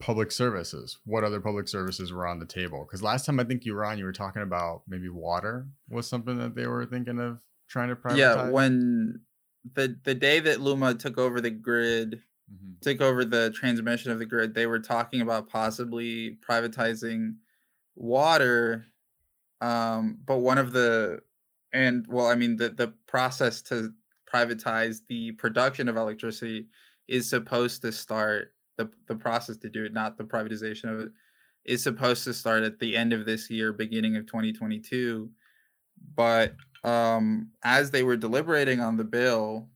public services, what other public services were on the table? Because last time I think you were on, you were talking about maybe water was something that they were thinking of trying to privatize. Yeah, when... The the day that Luma took over the grid, mm-hmm. took over the transmission of the grid, they were talking about possibly privatizing water. Um, but one of the, and well, I mean, the, the process to privatize the production of electricity is supposed to start, the, the process to do it, not the privatization of it, is supposed to start at the end of this year, beginning of twenty twenty-two. But Um, as they were deliberating on the bill,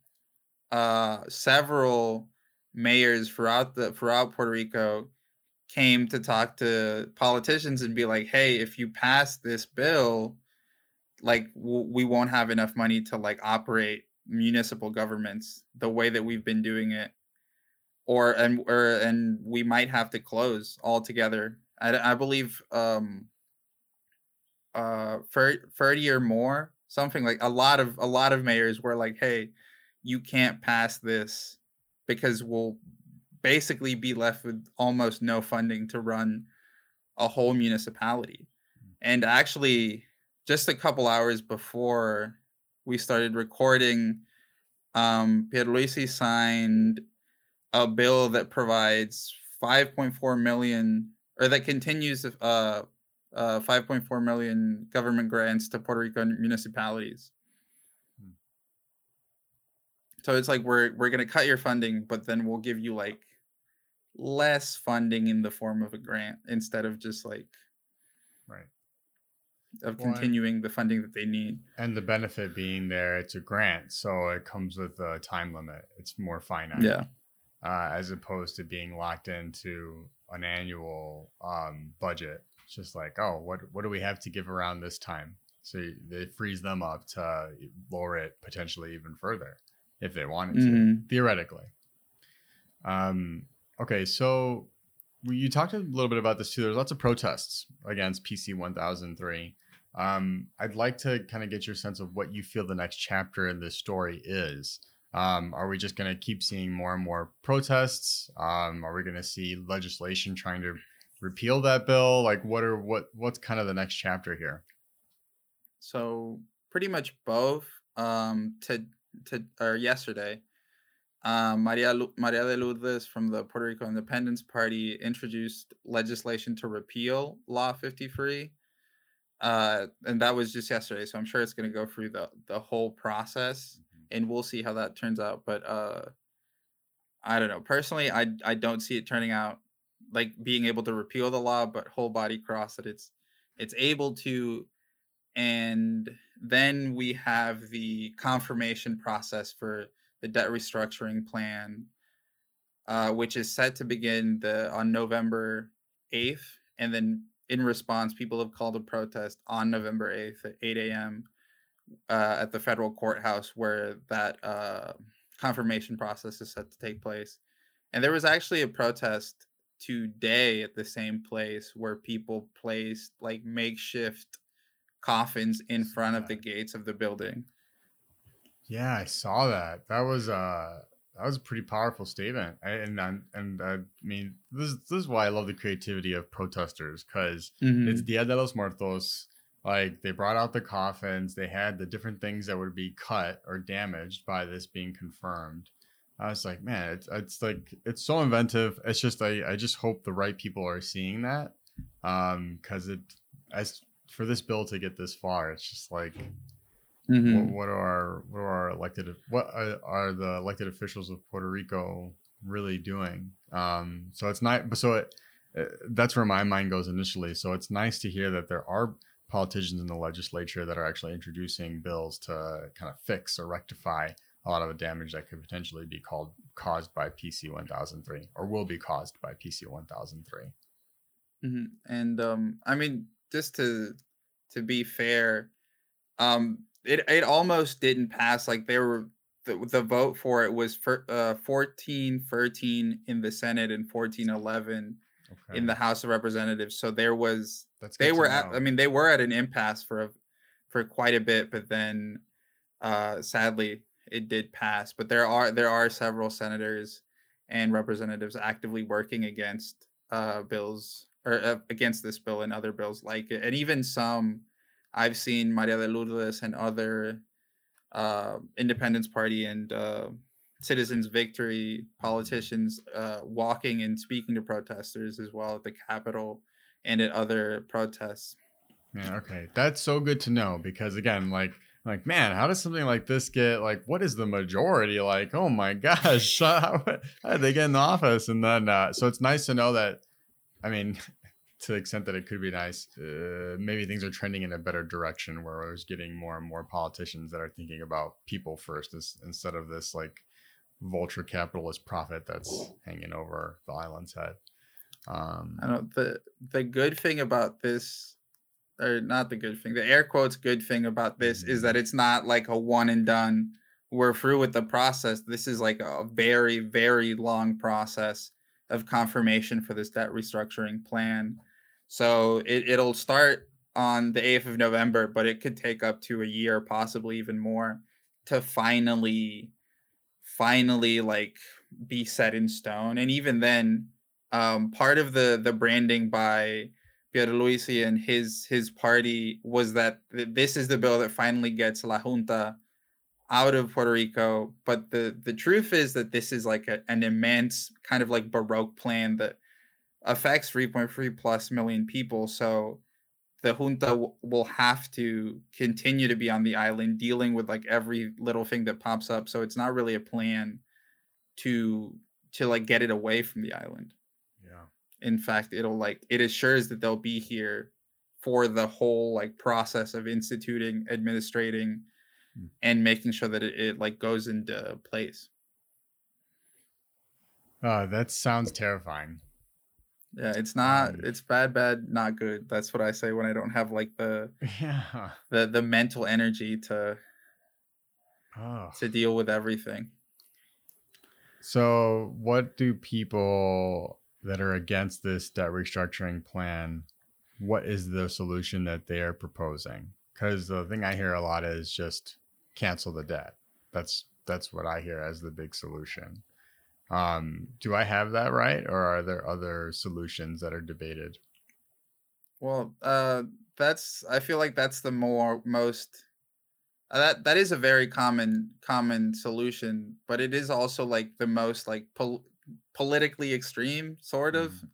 uh, several mayors throughout the throughout Puerto Rico came to talk to politicians and be like, "Hey, if you pass this bill, like w- we won't have enough money to like operate municipal governments the way that we've been doing it, or and or and we might have to close altogether." I, I believe um, uh, thirty or more. Something like a lot of a lot of mayors were like, "Hey, you can't pass this because we'll basically be left with almost no funding to run a whole municipality." And actually, just a couple hours before we started recording, um, Pierluisi signed a bill that provides five point four million, or that continues uh. Uh, five point four million government grants to Puerto Rico municipalities. Hmm. So it's like we're we're going to cut your funding, but then we'll give you like less funding in the form of a grant instead of just like. Right. of One. continuing the funding that they need. And the benefit being there, it's a grant, so it comes with a time limit. It's more finite. Yeah. Uh, as opposed to being locked into an annual um, budget. It's just like, oh, what what do we have to give around this time? So they freeze them up to lower it potentially even further if they wanted to, mm-hmm. theoretically. Um, okay, so you talked a little bit about this too. There's lots of protests against P C one thousand three. Um, I'd like to kind of get your sense of what you feel the next chapter in this story is. Um, are we just going to keep seeing more and more protests? Um, are we going to see legislation trying to repeal that bill? Like, what are what what's kind of the next chapter here? So pretty much both. Um, to to or yesterday, um, Maria Lu- Maria de Lourdes from the Puerto Rico Independence Party introduced legislation to repeal Law fifty-three, uh, and that was just yesterday. So I'm sure it's going to go through the the whole process. And we'll see how that turns out. But uh, I don't know. Personally, I I don't see it turning out like being able to repeal the law, but whole body cross that it's it's able to. And then we have the confirmation process for the debt restructuring plan, uh, which is set to begin the on November eighth. And then in response, people have called a protest on November eighth at eight a.m. Uh, at the federal courthouse where that uh, confirmation process is set to take place. And there was actually a protest today at the same place where people placed like makeshift coffins in front of the gates of the building. Yeah, I saw that. That was uh, that was a pretty powerful statement. And and, and I mean, this, this is why I love the creativity of protesters, because mm-hmm. it's Dia de los Muertos. Like, they brought out the coffins. They had the different things that would be cut or damaged by this being confirmed. I was like, man, it's, it's like, it's so inventive. It's just, I, I just hope the right people are seeing that. Um, cause it, as for this bill to get this far, it's just like, mm-hmm. what, what are, what are our elected, what are, are the elected officials of Puerto Rico really doing? Um, so it's not, so it, that's where my mind goes initially. So it's nice to hear that there are politicians in the legislature that are actually introducing bills to kind of fix or rectify a lot of the damage that could potentially be called caused by P C one thousand three or will be caused by P C one thousand three. Mm-hmm. And um, I mean, just to to be fair, um, it it almost didn't pass. Like, there were the, the vote for it was for, uh, fourteen thirteen in the Senate and fourteen eleven okay. in the House of Representatives. So there was. That's they were at, I mean, they were at an impasse for a, for quite a bit, but then uh, sadly it did pass. But there are there are several senators and representatives actively working against uh, bills or uh, against this bill and other bills like it. And even some I've seen Maria de Lourdes and other uh, Independence Party and uh, Citizens Victory politicians uh, walking and speaking to protesters as well at the Capitol and at other protests. Yeah, okay. That's so good to know, because again, like, like, man, how does something like this get, like, what is the majority? Like, oh my gosh, how, how did they get in the office? And then, uh, so it's nice to know that, I mean, to the extent that it could be nice, uh, maybe things are trending in a better direction where there's getting more and more politicians that are thinking about people first is, instead of this like vulture capitalist profit that's hanging over the island's head. Um, I don't the the good thing about this, or not the good thing, the air quotes good thing about this mm-hmm. is that it's not like a one and done. We're through with the process. This is like a very, very long process of confirmation for this debt restructuring plan. So it, it'll start on the eighth of November, but it could take up to a year, possibly even more, to finally, finally like be set in stone. And even then, Um, part of the, the branding by Pierluisi and his his party was that th- this is the bill that finally gets La Junta out of Puerto Rico. But the, the truth is that this is like a, an immense kind of like Baroque plan that affects three point three plus million people. So the Junta w- will have to continue to be on the island dealing with like every little thing that pops up. So it's not really a plan to to like get it away from the island. In fact, it'll like it assures that they'll be here for the whole like process of instituting, administrating, and making sure that it, it like goes into place. Uh, that sounds terrifying. Yeah, it's not, it's bad, bad, not good. That's what I say when I don't have like the, yeah. the, the mental energy to, oh. to deal with everything. So what do people that are against this debt restructuring plan, what is the solution that they are proposing? Because the thing I hear a lot is just cancel the debt. That's, that's what I hear as the big solution. Um, do I have that right? Or are there other solutions that are debated? Well, uh, that's, I feel like that's the more, most, uh, that, that is a very common, common solution, but it is also like the most like pol- politically extreme sort of, mm.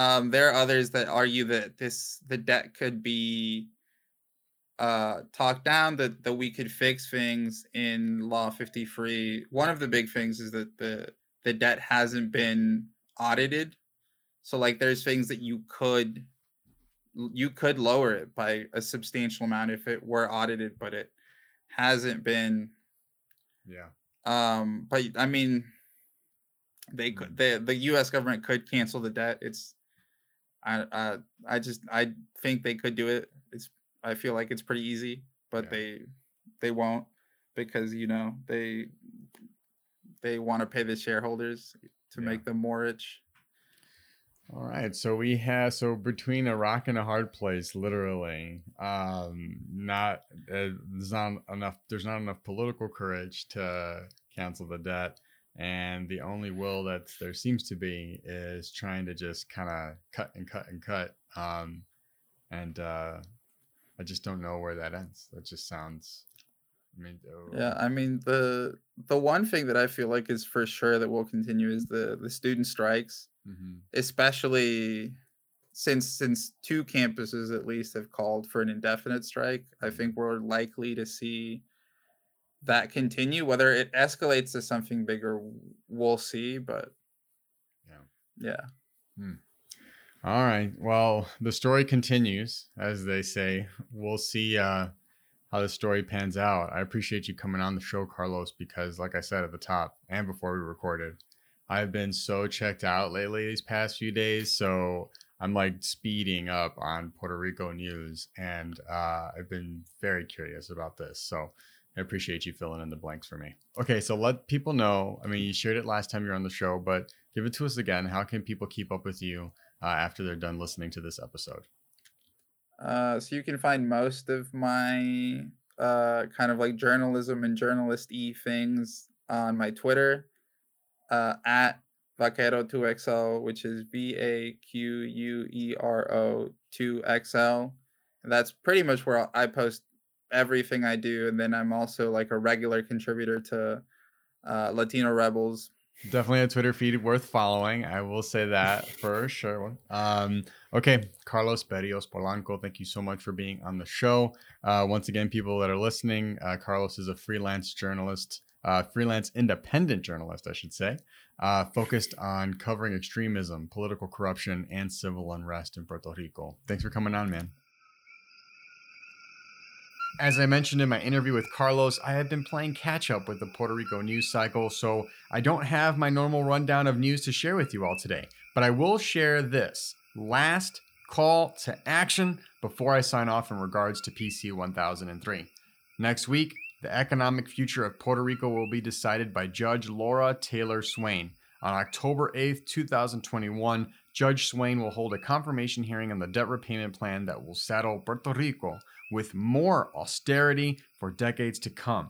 um, there are others that argue that this, the debt could be, uh, talked down, that, that we could fix things in Law fifty-three. One of the big things is that the, the debt hasn't been audited. So like there's things that you could, you could lower it by a substantial amount if it were audited, but it hasn't been. Yeah. Um, but I mean, they could, the, the U S government could cancel the debt. It's, I, uh, I just, I think they could do it. It's, I feel like it's pretty easy, but yeah. they they won't because, you know, they they want to pay the shareholders to yeah. make them more rich. All right. So we have so between a rock and a hard place, literally, um, not uh, there's not enough. There's not enough political courage to cancel the debt. And the only will that there seems to be is trying to just kind of cut and cut and cut um, and uh I just don't know where that ends. That just sounds. I mean, oh. Yeah, I mean the the one thing that I feel like is for sure that will continue is the the student strikes, mm-hmm. especially since since two campuses at least have called for an indefinite strike. I think we're likely to see that continue. Whether it escalates to something bigger, we'll see. But yeah, yeah. Hmm. All right. Well, the story continues, as they say. We'll see uh, how the story pans out. I appreciate you coming on the show, Carlos, because like I said at the top and before we recorded, I've been so checked out lately these past few days. So I'm like speeding up on Puerto Rico news. And uh, I've been very curious about this. So I appreciate you filling in the blanks for me. Okay. So let people know. I mean, you shared it last time you were on the show, but give it to us again. How can people keep up with you? Uh, after they're done listening to this episode? Uh, so you can find most of my uh, kind of like journalism and journalist-y things on my Twitter uh, at Vaquero two X L, which is V A Q U E R O two X L. And that's pretty much where I post everything I do. And then I'm also like a regular contributor to uh, Latino Rebels. Definitely a Twitter feed worth following. I will say that for sure. Um, okay. Carlos Berrios Polanco, thank you so much for being on the show. Uh, once again, people that are listening, uh, Carlos is a freelance journalist, uh, freelance independent journalist, I should say, uh, focused on covering extremism, political corruption, and civil unrest in Puerto Rico. Thanks for coming on, man. As I mentioned in my interview with Carlos, I have been playing catch up with the Puerto Rico news cycle, so I don't have my normal rundown of news to share with you all today, but I will share this last call to action before I sign off in regards to P C one thousand three. Next week, the economic future of Puerto Rico will be decided by Judge Laura Taylor Swain. On October eighth, twenty twenty-one, Judge Swain will hold a confirmation hearing on the debt repayment plan that will saddle Puerto Rico with more austerity for decades to come.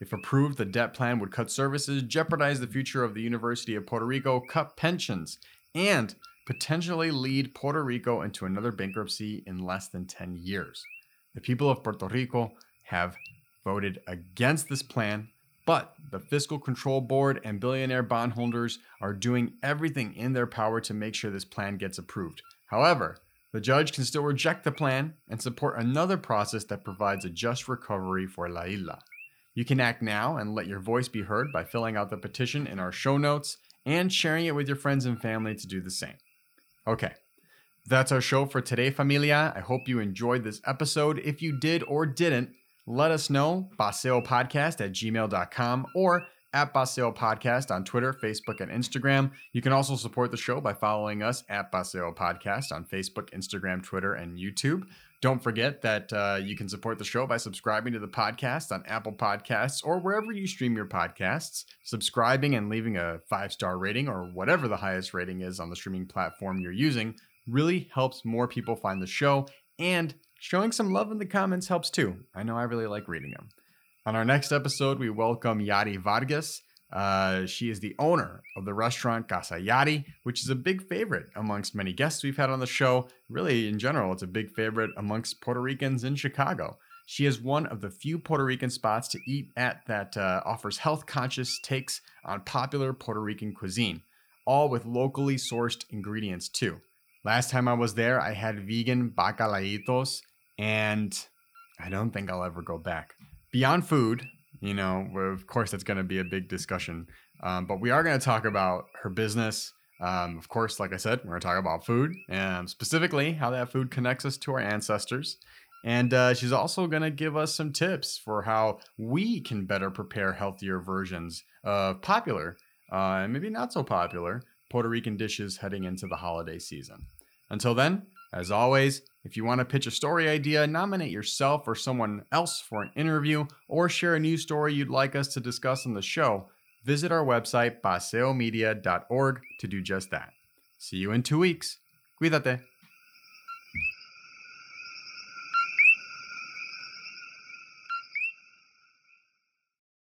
If approved, the debt plan would cut services, jeopardize the future of the University of Puerto Rico, cut pensions, and potentially lead Puerto Rico into another bankruptcy in less than ten years. The people of Puerto Rico have voted against this plan, but the Fiscal Control Board and billionaire bondholders are doing everything in their power to make sure this plan gets approved. However, the judge can still reject the plan and support another process that provides a just recovery for La Isla. You can act now and let your voice be heard by filling out the petition in our show notes and sharing it with your friends and family to do the same. Okay, That's our show for today, familia. I hope you enjoyed this episode. If you did or didn't, let us know. Paseo Podcast at gmail dot com or at Paseo Podcast on Twitter, Facebook, and Instagram. You can also support the show by following us at Paseo Podcast on Facebook, Instagram, Twitter, and YouTube. Don't forget that uh, you can support the show by subscribing to the podcast on Apple Podcasts or wherever you stream your podcasts, subscribing and leaving a five-star rating or whatever the highest rating is on the streaming platform you're using really helps more people find the show, and showing some love in the comments helps too. I know I really like reading them. On our next episode, we welcome Yadi Vargas. Uh, she is the owner of the restaurant Casa Yadi, which is a big favorite amongst many guests we've had on the show. Really, in general, it's a big favorite amongst Puerto Ricans in Chicago. She is one of the few Puerto Rican spots to eat at that uh, offers health-conscious takes on popular Puerto Rican cuisine, all with locally sourced ingredients too. Last time I was there, I had vegan bacalaitos, and I don't think I'll ever go back. Beyond food, you know, of course, that's going to be a big discussion, um, but we are going to talk about her business. Um, of course, like I said, we're going to talk about food and specifically how that food connects us to our ancestors. And uh, she's also going to give us some tips for how we can better prepare healthier versions of popular uh, and maybe not so popular Puerto Rican dishes heading into the holiday season. Until then, as always, if you want to pitch a story idea, nominate yourself or someone else for an interview, or share a news story you'd like us to discuss on the show, visit our website, Paseo Media dot org, to do just that. See you in two weeks. Cuídate.